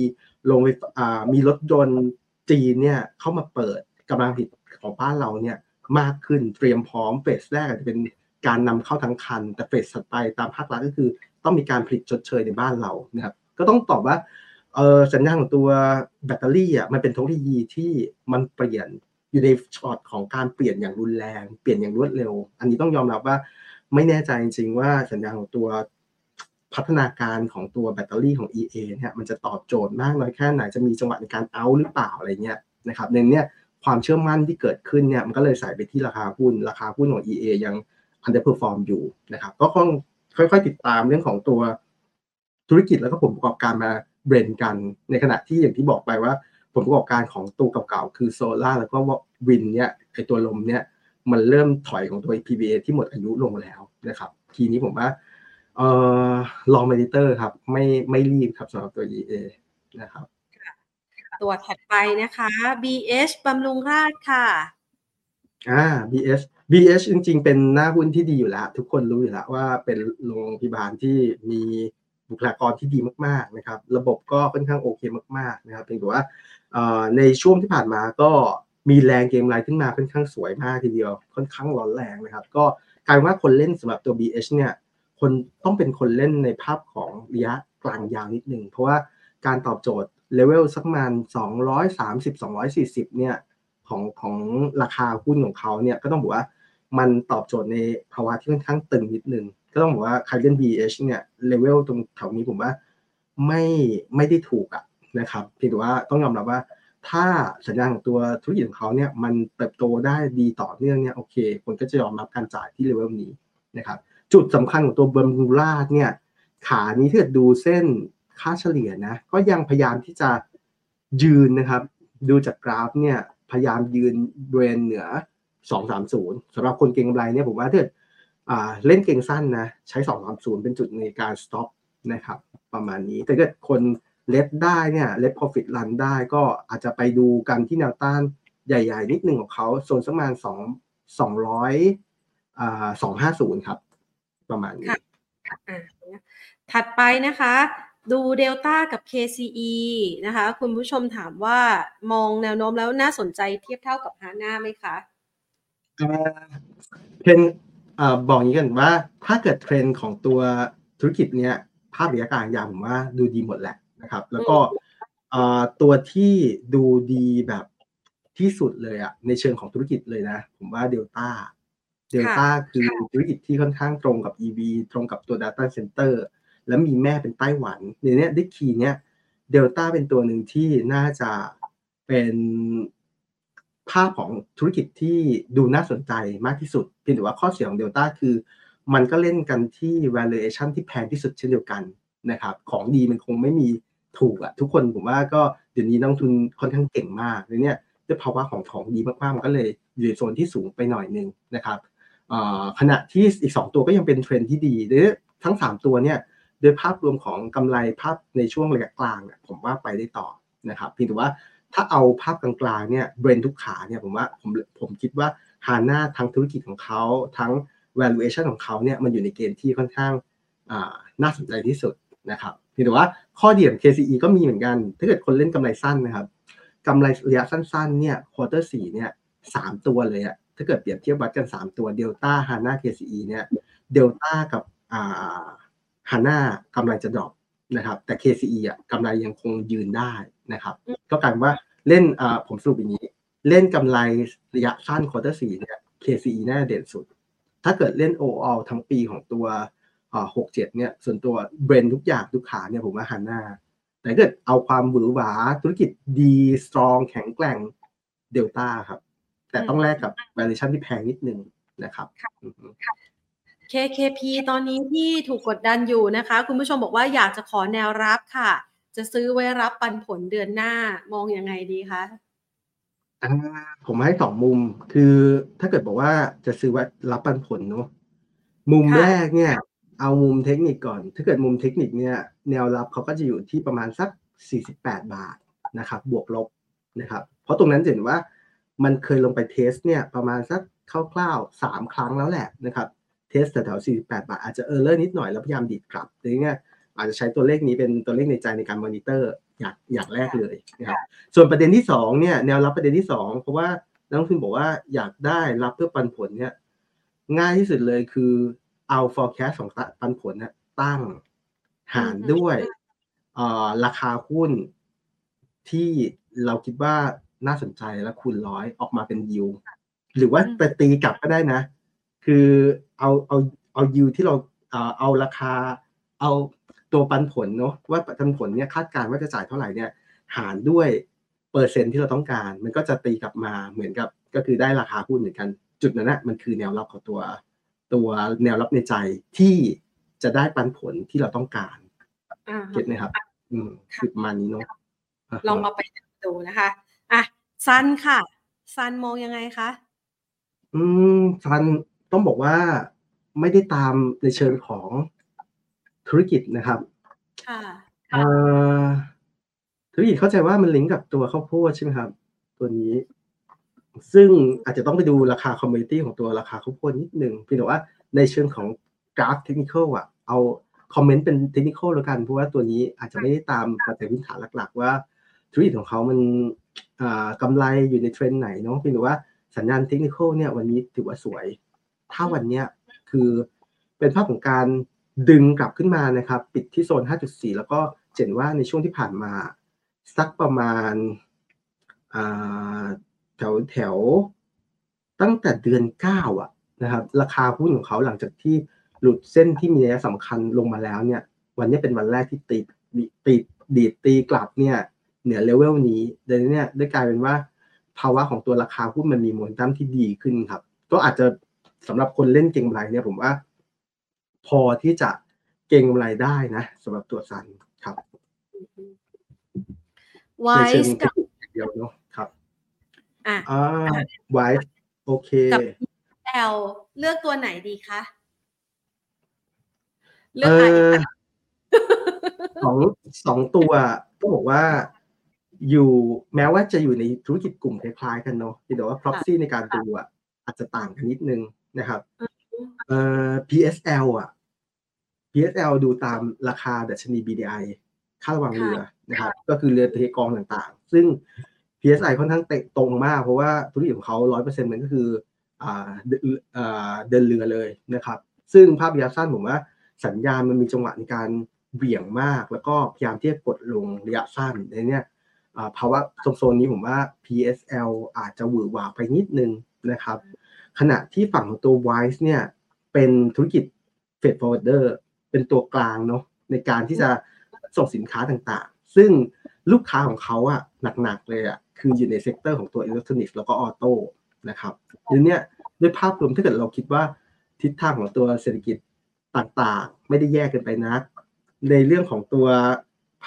ลงไปอ่ามีรถยนต์จีนเนี่ยเข้ามาเปิดกำลังผลิตของบ้านเราเนี่ยมากขึ้นเตรียมพร้อมเฟสแรกอาจจะเป็นการนำเข้าทั้งคันแต่เฟสถัดไปตามภาครัฐก็คือต้องมีการผลิตชดเชยในบ้านเรานะครับก็ต้องตอบว่าเออสัญญาณของตัวแบตเตอรี่อ่ะมันเป็นเทคโนโลยีที่มันเปลี่ยนอยู่ในช็อตของการเปลี่ยนอย่างรุนแรงเปลี่ยนอย่างรวดเร็วอันนี้ต้องยอมรับว่าไม่แน่ใจจริงๆว่าสัญญาณของตัวพัฒนาการของตัวแบตเตอรี่ของ อี เอ เนี่ยมันจะตอบโจทย์มากน้อยแค่ไหนจะมีจังหวะในการเอาหรือเปล่าอะไรเงี้ยนะครับดังนั้นเนี่ยความเชื่อมั่นที่เกิดขึ้นเนี่ยมันก็เลยใส่ไปที่ราคาหุ้นราคาหุ้นของ อี เอ ยังunderperform อยู่นะครับก็ค่อยๆติดตามเรื่องของตัวธุรกิจแล้วก็ผลประกอบการมาเบรนกันในขณะที่อย่างที่บอกไปว่าผลประกอบการของตัวเก่าๆคือโซล่าแล้วก็วินเนี่ยไอตัวลมเนี่ยมันเริ่มถอยของตัว พี บี เอ ที่หมดอายุลงแล้วนะครับทีนี้ผมว่าเอ่อลองมอนิเตอร์ครับไม่ไม่รีบครับสำหรับตัว อี เอ นะครับตัวถัดไปนะคะ บี เอช บำรุงราษฎร์ค่ะอ่า บี เอชบี เอช จริงๆเป็นหน้าหุ้นที่ดีอยู่แล้วทุกคนรู้อยู่แล้วว่าเป็นโรงพยาบาลที่มีบุคลากรที่ดีมากๆนะครับระบบก็ค่อนข้างโอเคมากๆนะครับเพียงแต่ว่าในช่วงที่ผ่านมาก็มีแรงเกมไลน์ขึ้นมาค่อนข้างสวยมากทีเดียวค่อนข้างร้อนแรงนะครับก็กลายว่าคนเล่นสำหรับตัว บี เอช เนี่ยคนต้องเป็นคนเล่นในภาพของระยะกลางยาวนิดนึงเพราะว่าการตอบโจทย์เลเวลสักประมาณสองร้อยสามสิบ สองร้อยสี่สิบเนี่ยของของราคาหุ้นของเขาเนี่ยก็ต้องบอกว่ามันตอบโจทย์ในภาวะที่ค่อนข้างตึงนิดนึงก็ต้องบอกว่าใครเล่น บี เอช เนี่ยเลเวลตรงแถวนี้ผมว่าไม่ไม่ได้ถูกอ่ะนะครับเพียงแต่ว่าต้องยอมรับว่าถ้าสัญญาณของตัวธุรกิจของเขาเนี่ยมันเติบโตได้ดีต่อเนื่องเนี่ยโอเคคนก็จะยอมรับการจ่ายที่เลเวลนี้นะครับจุดสำคัญของตัวบำรุงราษฎร์เนี่ยขานี้ถ้าดูเส้นค่าเฉลี่ยนะก็ยังพยายามที่จะยืนนะครับดูจากกราฟเนี่ยพยายามยืนเบรนเหนือสองสามศูนย์สำหรับคนเก่งกำไรเนี่ยผมว่าถ้าเล่นเก่งสั้นนะใช้สองสามศูนย์เป็นจุดในการสต็อปนะครับประมาณนี้แต่ถ้าคนเล็ดได้เนี่ยเล็ด profit run ได้ก็อาจจะไปดูกันที่แนวต้านใหญ่ๆนิดหนึ่งของเขาโซนสักประมาณสองร้อย สองร้อยห้าสิบครับประมาณนี้ถัดไปนะคะดูเดลต้ากับ เค ซี อี นะคะคุณผู้ชมถามว่ามองแนวโน้มแล้วน่าสนใจเทียบเท่ากับฮาน่าไหมคะเทรนบอกอย่างนี้กันว่าถ้าเกิดเทรนของตัวธุรกิจเนี้ยภาพระยะกลางยาวผมว่าดูดีหมดแหละนะครับแล้วก็ตัวที่ดูดีแบบที่สุดเลยอะในเชิงของธุรกิจเลยนะผมว่าเดลต้าเดลต้าคือธุรกิจที่ค่อนข้างตรงกับ อี วี ตรงกับตัว Data Centerแล้วมีแม่เป็นไต้หวันในเนี้ยดิคีเนี้ยเดลต้าเป็นตัวหนึ่งที่น่าจะเป็นภาพของธุรกิจที่ดูน่าสนใจมากที่สุดเพียงแต่ว่าข้อเสียของเดลต้าคือมันก็เล่นกันที่ valuation ที่แพงที่สุดเช่นเดียวกันนะครับของดีมันคงไม่มีถูกอะทุกคนผมว่าก็เดี๋ยวนี้นักลงทุนค่อนข้างเก่งมากในเนี้ยด้วยภาวะของของดีมากๆมันก็เลยอยู่ในโซนที่สูงไปหน่อยนึงนะครับขณะที่อีกสองตัวก็ยังเป็นเทรนด์ที่ดีหรือทั้งสามตัวเนี้ยโดยภาพรวมของกำไรภาพในช่วงระยะกลางเนี่ยผมว่าไปได้ต่อนะครับเพียงแต่ว่าถ้าเอาภาพกลางๆเนี่ยเบรนทุกขาเนี่ยผมว่าผมผมคิดว่าฮาน่าทั้งธุรกิจของเขาทั้ง valuation ของเขาเนี่ยมันอยู่ในเกณฑ์ที่ค่อนข้างอ่าน่าสนใจที่สุดนะครับเพียงแต่ว่าข้อดีของ เค ซี อี ก็มีเหมือนกันถ้าเกิดคนเล่นกำไรสั้นนะครับ กำไรระยะสั้นๆเนี่ยควอเตอร์สี่เนี่ยสามตัวเลยอ่ะถ้าเกิดเปรียบเทียบวัดกันสามตัว Delta Hana เค ซี อี เนี่ย Delta กับอ่า Hana กำไรจะดรอปนะครับแต่ เค ซี อี อ่ะกำไรยังคงยืนได้นะครับก็กลายว่าเล่นอ่าผมสรุปอย่างนี้เล่นกำไรระยะสั้นควอเตอร์สี่เนี่ย เค ซี อี น่าเด่นสุดถ้าเกิดเล่น Overall ทั้งปีของตัวอ่าหกเจ็ดเนี่ยส่วนตัวเบรนทุกอย่างทุกขาเนี่ยผมว่า Hana แต่เกิดเอาความหวือหวาธุรกิจดีสตรองแข็งแกร่ง Delta ครับแต่ต้องแลกกับ valuation ที่แพงนิดนึงนะครับ เค เค พี ตอนนี้ที่ถูกกดดันอยู่นะคะคุณผู้ชมบอกว่าอยากจะขอแนวรับค่ะจะซื้อไว้รับปันผลเดือนหน้ามองยังไงดีคะผมให้สองมุมคือถ้าเกิดบอกว่าจะซื้อไว้รับปันผลเนาะมุมแรกเนี่ยเอามุมเทคนิคก่อนถ้าเกิดมุมเทคนิคเนี่ยแนวรับเขาก็จะอยู่ที่ประมาณสักสี่สิบแปดบาทนะครับบวกลบนะครับเพราะตรงนั้นเห็นว่ามันเคยลงไปเทสเนี่ยประมาณสักคร่าวๆสามครั้งแล้วแหละนะครับเทสแถวๆสี่สิบแปดบาทอาจจะเออร์เลอร์นิดหน่อยแล้วพยายามดีดกลับอย่างเงี้ยอาจจะใช้ตัวเลขนี้เป็นตัวเลขในใจในการมอนิเตอร์อยากอยากแรกเลยนะครับส่วนประเด็นที่สองเนี่ยแนวรับประเด็นที่สองเพราะว่านักลงทุนบอกว่าอยากได้รับเพื่อปันผลเนี่ยง่ายที่สุดเลยคือเอา forecast ของปันผลเนี่ยตั้งหารด้วยเอ่อราคาหุ้นที่เราคิดว่าน่าสนใจแล้วคูณร้อยออกมาเป็นยิวหรือว่าไปตีกลับก็ได้นะคือเอาเอาเอายิวที่เราเอาราคาเอาตัวปันผลเนาะว่าปันผลเนี่ยคาดการณ์ว่าจะจ่ายเท่าไหร่เนี่ยหารด้วยเปอร์เซ็นต์ที่เราต้องการมันก็จะตีกลับมาเหมือนกับก็คือได้ราคาหุ้นเหมือนกันจุดนั้นนะมันคือแนวรับของตัวตัวแนวรับในใจที่จะได้ปันผลที่เราต้องการเก็ตไหมครับอืมคือประมาณนี้เนาะลองเอาไปดูนะคะอ่ะซันค่ะซันมองยังไงคะอืมซันต้องบอกว่าไม่ได้ตามในเชิงของธุรกิจนะครับค่ะอ่าธุรกิจเข้าใจว่ามันลิงก์กับตัวข้าวโพดใช่ไหมครับตัวนี้ซึ่งอาจจะต้องไปดูราคาคอมโมดิตี้ของตัวราคาข้าวโพดนิดนึงเพียงแต่ว่าในเชิงของกราฟเทคนิคอลอ่ะเอาคอมเมนต์เป็นเทคนิคอลแล้วกันเพราะว่าตัวนี้อาจจะไม่ได้ตามปัจจัยพื้นฐานหลักๆว่าธุรกิจของเขามันกำไรอยู่ในเทรนด์ไหนเนาะพี่หนูว่าสัญญาณเทคนิคอลเนี่ยวันนี้ถือว่าสวยถ้าวันนี้คือเป็นภาพของการดึงกลับขึ้นมานะครับปิดที่โซน ห้าจุดสี่ แล้วก็เห็นว่าในช่วงที่ผ่านมาสักประมาณแถวแถวตั้งแต่เดือนเก้าอ่ะนะครับราคาหุ้นของเขาหลังจากที่หลุดเส้นที่มีนัยสำคัญลงมาแล้วเนี่ยวันนี้เป็นวันแรกที่ตีตีดีดตีกลับเนี่ยเหนือเลเวลนี้ดังนั้นเนี่ยได้กลายเป็นว่าภาวะของตัวราคาหุ้นมันมีโมเมนตัมที่ดีขึ้นครับก็อาจจะสำหรับคนเล่นเก็งกำไรเนี่ยผมว่าพอที่จะเก็งกำไรได้นะสำหรับตัวซันครับไวส์กับเดียวเนาะครับอ่าไวส์โอเคกับ บี ดี แอล เลือกตัวไหนดีคะเลือกอะไรสองสองตัวก็บอกว่าอยู่แม้ว่าจะอยู่ในธุรกิจกลุ่มคล้ายๆกันเนาะแต่ว่า proxy ในการดูอ่ะอาจจะต่างกันนิดนึงนะครับเอ่อ พี เอส แอล อ่ะ พี เอส แอล ดูตามราคาดัชนี บี ดี ไอ ค่าระวังเรือนะครับก็คือเรือเทกองต่างๆซึ่ง พี เอส แอล ค่อนข้างตรงมากเพราะว่าธุรกิจของเขา ร้อยเปอร์เซ็นต์ มันก็คืออ่าอ่าเดินเรือเลยนะครับซึ่งภาพระยะสั้นผมว่าสัญญาณมันมีจังหวะในการเบี่ยงมากแล้วก็พยายามที่จะกดลงระยะสั้นในเนี้ยภาวะโซนนี้ผมว่า พี เอส แอล อาจจะหวือหวาไปนิดนึงนะครับขณะที่ฝั่งของตัว Wise เนี่ยเป็นธุรกิจ Freight Forwarder เป็นตัวกลางเนาะในการที่จะส่งสินค้าต่างๆซึ่งลูกค้าของเขาอะหนักๆเลยอะคืออยู่ในเซกเตอร์ของตัวอิเล็กทรอนิกส์แล้วก็ออโต้นะครับทีเนี้ยด้วยภาพรวมถ้าเกิดเราคิดว่าทิศทางของตัวเศรษฐกิจต่างๆไม่ได้แย่เกินไปนักในเรื่องของตัว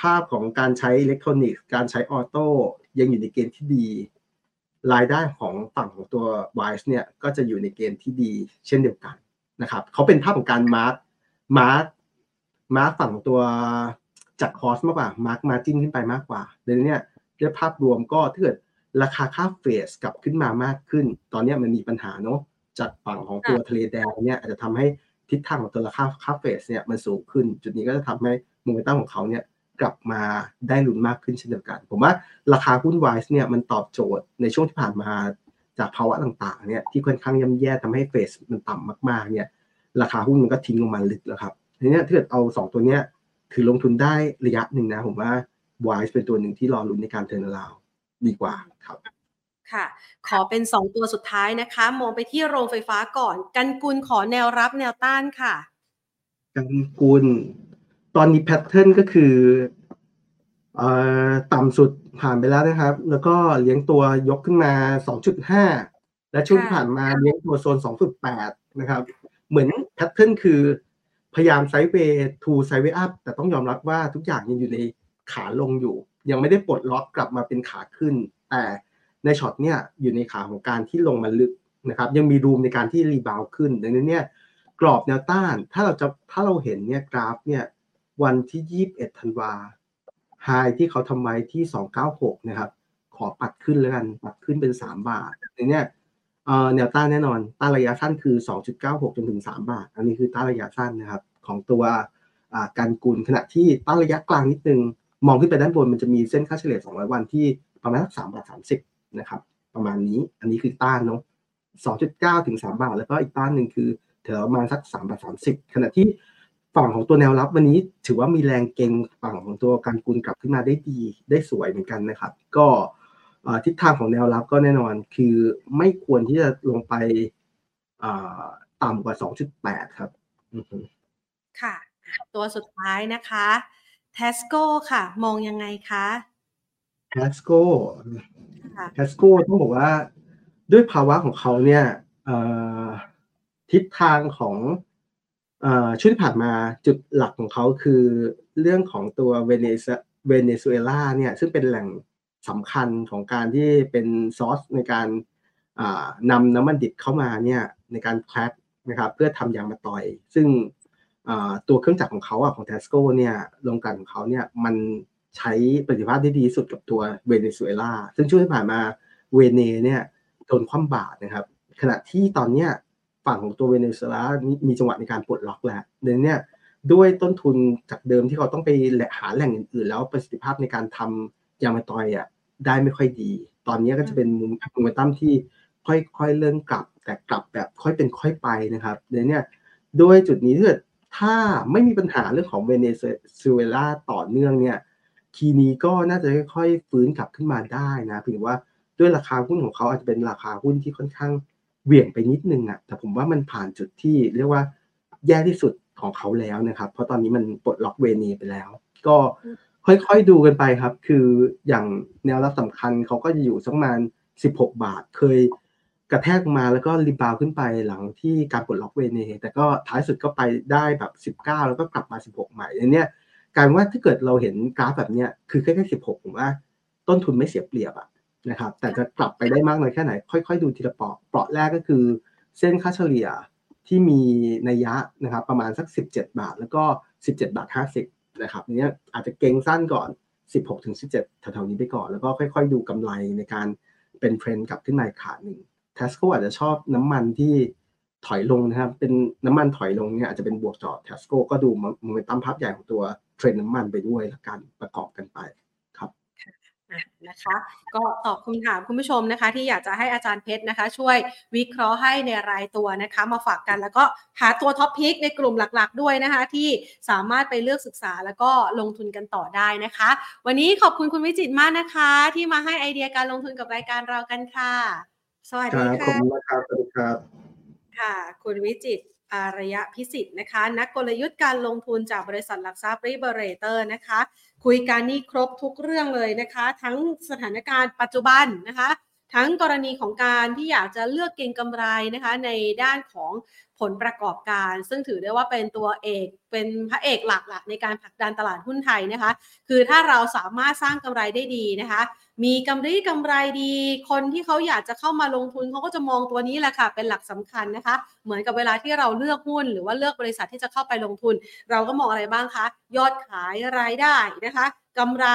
ภาพของการใช้อิเล็กทรอนิกส์การใช้ออโต้ยังอยู่ในเกณฑ์ที่ดีรายได้ของฝั่งของตัว Wise เนี่ยก็จะอยู่ในเกณฑ์ที่ดีเช่นเดียวกันนะครับเขาเป็นภาพของการมาร์คมาร์คมาร์คฝั่งของตัวจัดคอสมากกว่ามาร์คมาร์จิ้นขึ้นไปมากกว่าดังนั้นเนี่ยด้วยภาพรวมก็ถ้าเกิดราคาค่าเฟสกลับขึ้นมามากขึ้นตอนนี้มันมีปัญหาเนาะจากฝั่งของตัวทะเลแดงเนี่ยอาจจะทำให้ทิศทางของตัวราคาค่าเฟสเนี่ยมันสูงขึ้นจุดนี้ก็จะทำให้โมเมนตัมของเขาเนี่ย กลับมาได้ลุ้นมากขึ้นเช่นเดียวกันผมว่าราคาหุ้น วาย ไอ เอส เนี่ยมันตอบโจทย์ในช่วงที่ผ่านมาจากภาวะต่างๆเนี่ยที่ค่อนข้างย่ำแย่ทำให้เฟสมันต่ำมากๆเนี่ยราคาหุ้นมันก็ทิ้งลงมาลึกแล้วครับทีนี้ถ้าเกิดเอาสองตัวเนี้ยถือลงทุนได้ระยะหนึ่งนะผมว่า วาย ไอ เอส เป็นตัวหนึ่งที่รอลุ้นในการเทิร์นราวดีกว่าครับค่ะขอเป็นสองตัวสุดท้ายนะคะมองไปที่โรงไฟฟ้าก่อนกันกุลขอแนวรับแนวต้านค่ะกันกุลตอนนี้แพทเทิร์นก็คือเอ่อต่ำสุดผ่านไปแล้วนะครับแล้วก็เลี้ยงตัวยกขึ้นมา สองจุดห้า และช่วงที่ผ่านมาเลี้ยงตัวโซน สองจุดแปด นะครับเหมือนแพทเทิร์นคือพยายามไซด์เวย์ทูไซด์เวย์อัพแต่ต้องยอมรับว่าทุกอย่างยังอยู่ในขาลงอยู่ยังไม่ได้ปลดล็อกกลับมาเป็นขาขึ้นแต่ในช็อตเนี่ยอยู่ในขาของการที่ลงมาลึกนะครับยังมีรูมในการที่รีบาวด์ขึ้นดังนั้นเนี่ยกรอบแนวต้านถ้าเราจะถ้าเราเห็นเนี่ยกราฟเนี่ยวันที่ยี่สิบเอ็ดธันวาไฮที่เขาทำไว้ที่สองร้อยเก้าสิบหกนะครับขอปัดขึ้นแล้วกันปัดขึ้นเป็นสามบาทดังนี้เอ่อแนวต้านแน่นอนต้านระยะสั้นคือ สองจุดเก้าหก จนถึงสามบาทอันนี้คือต้านระยะสั้นนะครับของตัวอ่ากันกุลขณะที่ต้านระยะกลางนิดนึงมองขึ้นไปด้านบนมันจะมีเส้นค่าเฉลี่ยสองร้อยวันที่ประมาณสักสามบาทสามสิบนะครับประมาณนี้อันนี้คือต้านเนาะ สองจุดเก้า ถึงสามบาทแล้วก็อีกต้านหนึ่งคือแถวประมาณสักสามบาทสามสิบขณะที่ฝั่งของตัวแนวรับวันนี้ถือว่ามีแรงเก็งฝั่งของตัวกันกุลกลับขึ้นมาได้ดีได้สวยเหมือนกันนะครับก็ทิศทางของแนวรับก็แน่นอนคือไม่ควรที่จะลงไปต่ำกว่า สองจุดแปด ครับค่ะตัวสุดท้ายนะคะเทสโก้ค่ะมองยังไงคะเทสโก้แคสโก้ต้องบอกว่าด้วยภาวะของเขาเนี่ยทิศทางของช่วงที่ผ่านมาจุดหลักของเขาคือเรื่องของตัวเวเนซุเอลาเนี่ยซึ่งเป็นแหล่งสำคัญของการที่เป็นซอร์สในการนำน้ำมันดิบเข้ามาเนี่ยในการแคร็กนะครับเพื่อทำยางมะตอยซึ่งตัวเครื่องจักรของเขาอ่ะของแคสโก้เนี่ยโรงกลั่นของเขาเนี่ยมันใช้ประสิทธิภาพที่ดีสุดกับตัวเวเนซุเอลาซึ่งช่วงที่ผ่านมาเวเนเนี่ยโดนคว่ำบาตรนะครับขณะที่ตอนเนี้ยฝั่งของตัวเวเนซุเอลามีจังหวะในการปลดล็อกแล้วดังนั้นเนี่ยด้วยต้นทุนจากเดิมที่เขาต้องไปหาแหล่งอื่นๆแล้วประสิทธิภาพในการทำยางมะตอยอ่ะได้ไม่ค่อยดีตอนนี้ก็จะเป็นมุมมุมตั้มที่ค่อยๆเริ่มกลับแต่กลับแบบค่อยเป็นค่อยไปนะครับดังนั้นเนี่ยด้วยจุดนี้ถ้าถ้าไม่มีปัญหาเรื่องของเวเนซุเอลาต่อเนื่องเนี่ยคีนี้ก็น่าจะค่อยๆฟื้นกลับขึ้นมาได้นะเพียงว่าด้วยราคาหุ้นของเขาอาจจะเป็นราคาหุ้นที่ค่อนข้างเหวี่ยงไปนิดนึงอ่ะแต่ผมว่ามันผ่านจุดที่เรียกว่าแย่ที่สุดของเขาแล้วนะครับเพราะตอนนี้มันปลดล็อกเวเนไปแล้วก็ค่อยๆดูกันไปครับคืออย่างแนวรับสำคัญเขาก็จะอยู่สักประมาณสิบหกบาทเคยกระแทกมาแล้วก็รีบาวขึ้นไปหลังที่การปลดล็อกเวเนแต่ก็ท้ายสุดก็ไปได้แบบสิบเก้าแล้วก็กลับมาสิบหกใหม่เนี่ยการว่าถ้าเกิดเราเห็นกราฟแบบนี้คือใกล้ๆสิบหกผมว่าต้นทุนไม่เสียเปรียบอะนะครับแต่จะกลับไปได้มากน้อยแค่ไหนค่อยๆดูทีละเปราะเปราะแรกก็คือเส้นค่าเฉลี่ยที่มีนัยยะนะครับประมาณสักสิบเจ็ดบาทแล้วก็สิบเจ็ดบาทห้าสิบนะครับเนี้ยอาจจะเก็งสั้นก่อนสิบหกถึงสิบเจ็ดแถวๆนี้ไปก่อนแล้วก็ค่อยๆดูกำไรในการเป็นเทรนด์กลับขึ้นมาอีกขาหนึ่ง Tesco อาจจะชอบน้ำมันที่ถอยลงนะครับเป็นน้ำมันถอยลงเนี่ยอาจจะเป็นบวกจอด Tesco ก็ดูโมเมนตัมภาพใหญ่ของตัวเทรนด์น้ำมันไปด้วยและการประกอบกันไปครับนะคะก็ตอบคำถามคุณผู้ชมนะคะที่อยากจะให้อาจารย์เพชรนะคะช่วยวิเคราะห์ให้ในรายตัวนะคะมาฝากกันแล้วก็หาตัวท็อปพิกในกลุ่มหลักๆด้วยนะคะที่สามารถไปเลือกศึกษาแล้วก็ลงทุนกันต่อได้นะคะวันนี้ขอบคุณคุณวิจิตรมากนะคะที่มาให้ไอเดียการลงทุนกับรายการเรากันค่ะสวัสดีค่ะขอบคุณมากครับสวัสดีครับค่ะคุณวิจิตรอารยะพิสิทธิ์นะคะนักกลยุทธ์การลงทุนจากบริษัทหลักทรัพย์ Liberator นะคะคุยกันนี่ครบทุกเรื่องเลยนะคะทั้งสถานการณ์ปัจจุบันนะคะทั้งกรณีของการที่อยากจะเลือกเก็งกำไรนะคะในด้านของผลประกอบการซึ่งถือได้ว่าเป็นตัวเอกเป็นพระเอกหลักๆในการผลักดันตลาดหุ้นไทยนะคะคือถ้าเราสามารถสร้างกำไรได้ดีนะคะมีกำไรกำไรดีคนที่เขาอยากจะเข้ามาลงทุนเขาก็จะมองตัวนี้แหละค่ะเป็นหลักสำคัญนะคะเหมือนกับเวลาที่เราเลือกหุ้นหรือว่าเลือกบริษัทที่จะเข้าไปลงทุนเราก็มองอะไรบ้างคะยอดขายรายได้นะคะกำไร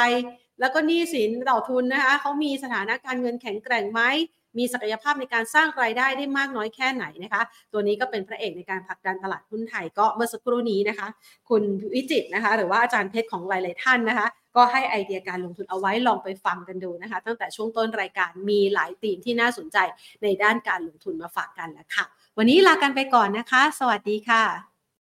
แล้วก็หนี้สินต่อทุนนะคะเขามีสถานะการเงินแข็งแกร่งไหม มีศักยภาพในการสร้างรายได้ได้มากน้อยแค่ไหนนะคะตัวนี้ก็เป็นพระเอกในการผลักดันตลาดหุ้นไทยก็เมื่อสักครู่นี้นะคะคุณวิจิตรนะคะหรือว่าอาจารย์เพชรของหลายๆท่านนะคะก็ให้ไอเดียการลงทุนเอาไว้ลองไปฟังกันดูนะคะตั้งแต่ช่วงต้นรายการมีหลายธีมที่น่าสนใจในด้านการลงทุนมาฝากกันแล้วค่ะวันนี้ลากันไปก่อนนะคะสวัสดีค่ะ